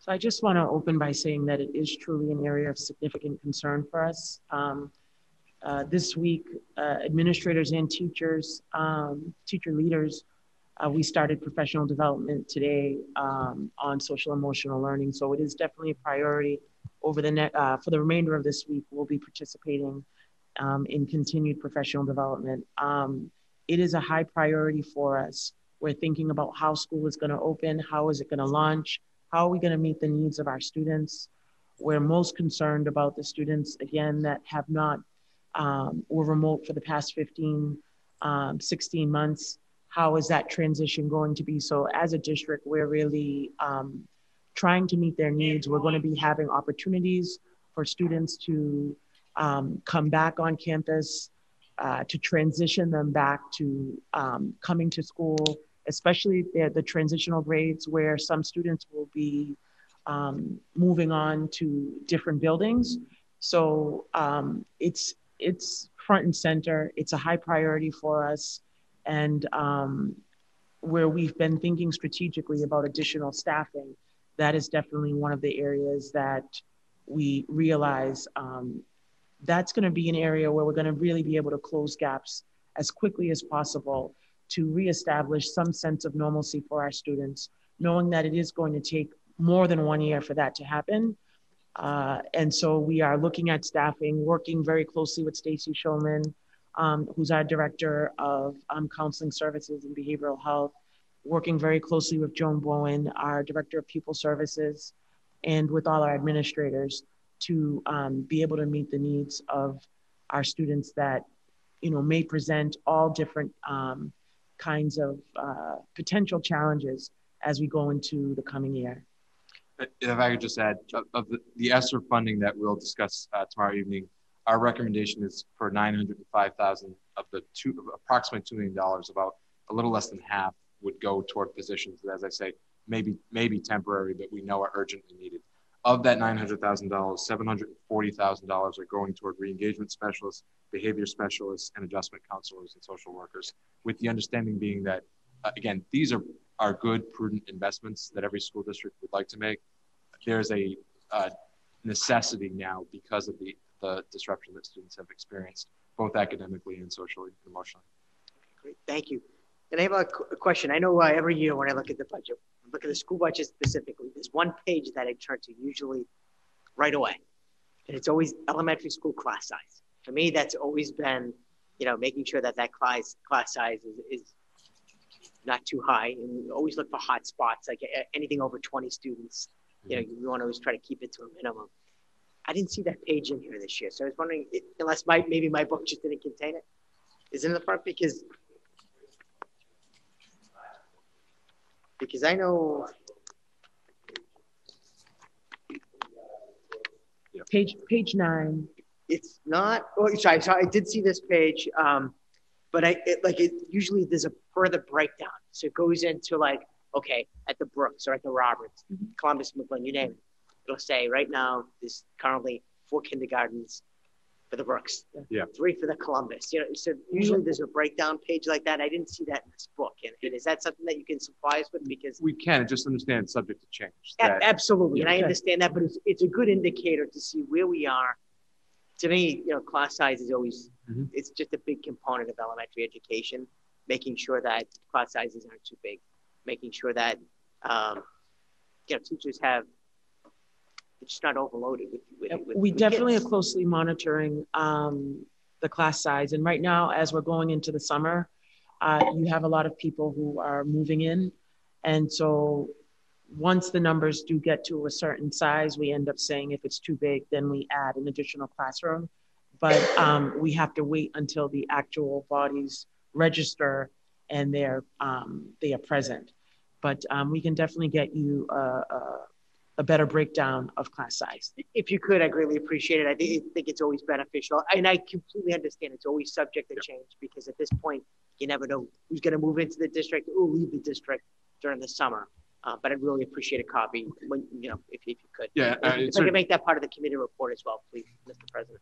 So I just want to open by saying that it is truly an area of significant concern for us. This week, administrators and teachers, teacher leaders, we started professional development today on social emotional learning. So it is definitely a priority over the for the remainder of this week. We'll be participating in continued professional development. It is a high priority for us. We're thinking about how school is going to open, how is it going to launch, how are we going to meet the needs of our students. We're most concerned about the students, again, that have not or remote for the past 16 months. How is that transition going to be? So as a district, we're really trying to meet their needs. We're going to be having opportunities for students to come back on campus, to transition them back to coming to school, especially the transitional grades where some students will be moving on to different buildings. So it's front and center. It's a high priority for us. And where we've been thinking strategically about additional staffing, that is definitely one of the areas that we realize that's going to be an area where we're going to really be able to close gaps as quickly as possible to reestablish some sense of normalcy for our students, knowing that it is going to take more than one year for that to happen. And so we are looking at staffing, working very closely with Stacey Shulman, who's our director of counseling services and behavioral health, working very closely with Joan Bowen, our director of pupil services, and with all our administrators to be able to meet the needs of our students that, you know, may present all different kinds of potential challenges as we go into the coming year. If I could just add, of the ESSER funding that we'll discuss tomorrow evening, our recommendation is for $905,000 of the approximately $2 million, about a little less than half would go toward positions that, as I say, maybe temporary, but we know are urgently needed. Of that $900,000, $740,000 are going toward re-engagement specialists, behavior specialists, and adjustment counselors and social workers, with the understanding being that, again, these are good, prudent investments that every school district would like to make. There's a necessity now because of the disruption that students have experienced, both academically and socially and emotionally. Okay, great, thank you. And I have a question. I know every year when I look at the budget, look at the school budget specifically, there's one page that I turn to usually right away. And it's always elementary school class size. For me, that's always been, you know, making sure that class size is not too high, and we always look for hot spots, like anything over 20 students, you know, you want to always try to keep it to a minimum. I didn't see that page in here this year. So I was wondering, unless maybe my book just didn't contain it. Is it in the front? Because I know. Page 9. It's not, oh, sorry, so I did see this page. But usually there's a further breakdown. So it goes into like, okay, at the Brooks or at the Roberts, Columbus, McLean, you name it. It'll say right now there's currently 4 kindergartens for the Brooks, 3 for the Columbus. You know, so usually there's a breakdown page like that. I didn't see that in this book. And is that something that you can supply us with? Because we can just understand it's subject to change. Absolutely, and I understand that. But it's a good indicator to see where we are. To me, you know, class size is always, it's just a big component of elementary education, making sure that class sizes aren't too big, making sure that, you know, teachers have, it's just not overloaded with kids. We definitely are closely monitoring the class size. And right now, as we're going into the summer, you have a lot of people who are moving in. And so once the numbers do get to a certain size, we end up saying if it's too big, then we add an additional classroom. But we have to wait until the actual bodies register and they are present. But we can definitely get you a better breakdown of class size. If you could, I greatly appreciate it. I think it's always beneficial. And I completely understand it's always subject to change, because at this point, you never know who's going to move into the district or leave the district during the summer. But I'd really appreciate a copy when, you know, if you could. Yeah, if I could make that part of the committee report as well, please, Mr. President.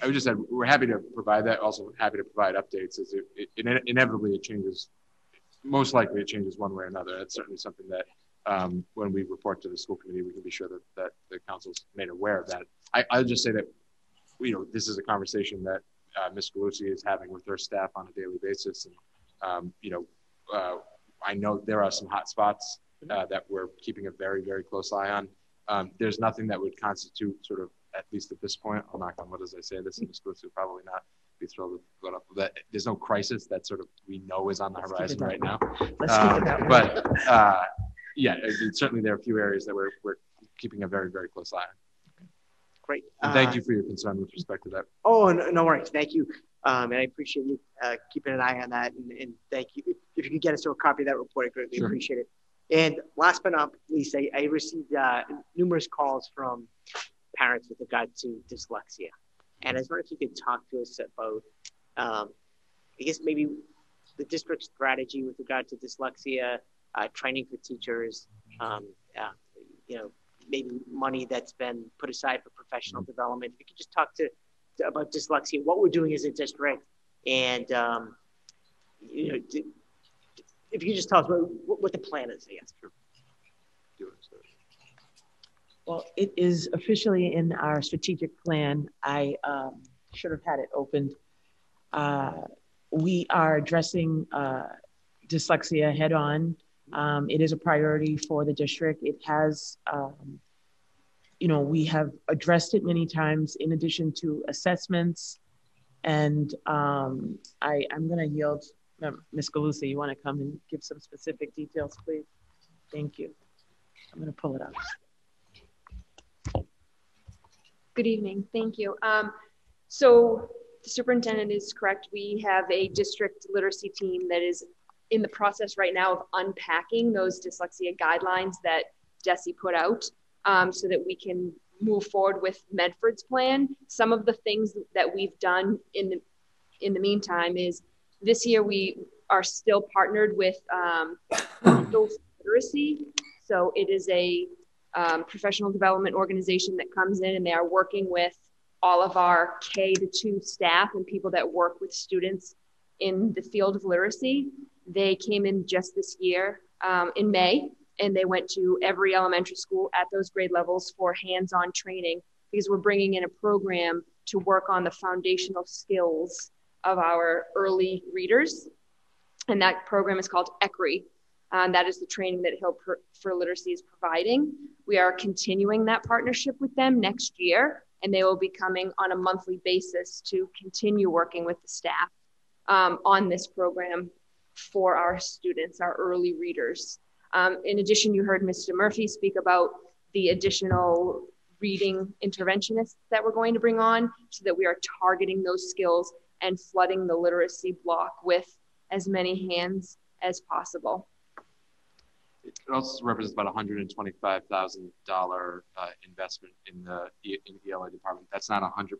I would just add, we're happy to provide that. Also happy to provide updates as it inevitably it changes. Most likely it changes one way or another. That's certainly something that when we report to the school committee, we can be sure that, the council's made aware of that. I'll just say that, you know, this is a conversation that Ms. Galuzzi is having with her staff on a daily basis. And, you know, I know there are some hot spots that we're keeping a very, very close eye on. There's nothing that would constitute sort of, at least at this point, I'll knock on wood as I say this, and Ms. Galuzzi would probably not be thrilled with that. There's no crisis that sort of we know is on the horizon right now. Let's keep it that way. But yeah, certainly there are a few areas that we're keeping a very, very close eye on. Great. And thank you for your concern with respect to that. Oh, no worries. Thank you. And I appreciate you keeping an eye on that. And thank you. If you could get us a copy of that report, I greatly appreciate it. And last but not least, I received numerous calls from parents with regard to dyslexia. And I was wondering if you could talk to us about, I guess, maybe the district strategy with regard to dyslexia, training for teachers, you know, maybe money that's been put aside for professional development. If you could just talk to about dyslexia, what we're doing as a district, and you know, if you could just tell us what the plan is, I guess. Well, it is officially in our strategic plan. I should have had it opened. We are addressing dyslexia head on. It is a priority for the district. It has, you know, we have addressed it many times in addition to assessments. And I'm going to yield. Ms. Galuzzi, you want to come and give some specific details, please? Thank you. I'm going to pull it up. Good evening. Thank you. So the superintendent is correct. We have a district literacy team that is in the process right now of unpacking those dyslexia guidelines that Jesse put out so that we can move forward with Medford's plan. Some of the things that we've done in the meantime is this year we are still partnered with Hill for Literacy. So it is a professional development organization that comes in, and they are working with all of our K-2 staff and people that work with students in the field of literacy. They came in just this year in May, and they went to every elementary school at those grade levels for hands-on training, because we're bringing in a program to work on the foundational skills of our early readers. And that program is called ECRI. That is the training that Hill for Literacy is providing. We are continuing that partnership with them next year, and they will be coming on a monthly basis to continue working with the staff on this program for our students, our early readers. In addition, you heard Mr. Murphy speak about the additional reading interventionists that we're going to bring on, so that we are targeting those skills and flooding the literacy block with as many hands as possible. It also represents about $125,000 investment in the ELA department. That's not 100%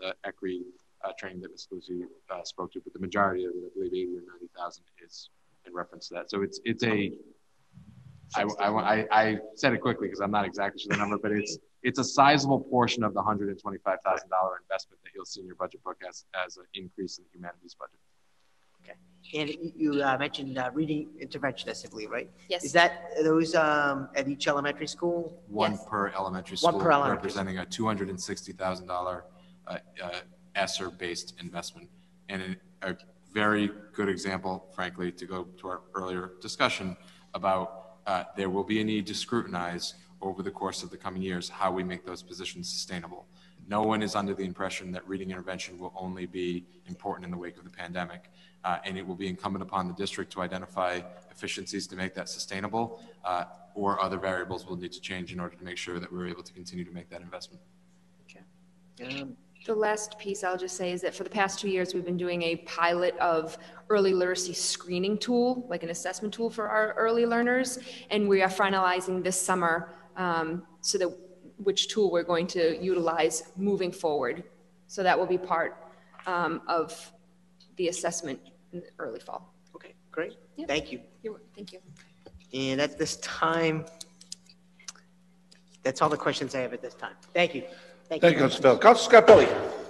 the ECRI training that Ms. Lucy spoke to, but the majority of it, I believe 80 or 90,000, is in reference to that. So it's a, I said it quickly because I'm not exactly sure the number, but it's a sizable portion of the $125,000 investment that you'll see in your budget book as an increase in the humanities budget. Okay. And you mentioned reading interventionists, I believe, right? Yes. Is that those at each elementary school? One yes. Per elementary school. One per elementary. Representing a $260,000 ESSER-based investment. And a very good example, frankly, to go to our earlier discussion about there will be a need to scrutinize over the course of the coming years how we make those positions sustainable. No one is under the impression that reading intervention will only be important in the wake of the pandemic. And it will be incumbent upon the district to identify efficiencies to make that sustainable, or other variables will need to change in order to make sure that we're able to continue to make that investment. Okay. The last piece I'll just say is that for the past 2 years, we've been doing a pilot of early literacy screening tool, like an assessment tool for our early learners. And we are finalizing this summer so that which tool we're going to utilize moving forward. So that will be part of the assessment in the early fall. Okay, great. Yep. Thank you. Thank you. And at this time, that's all the questions I have at this time. Thank you. Thank you, Mr. Bill. Councilor Scarpelli.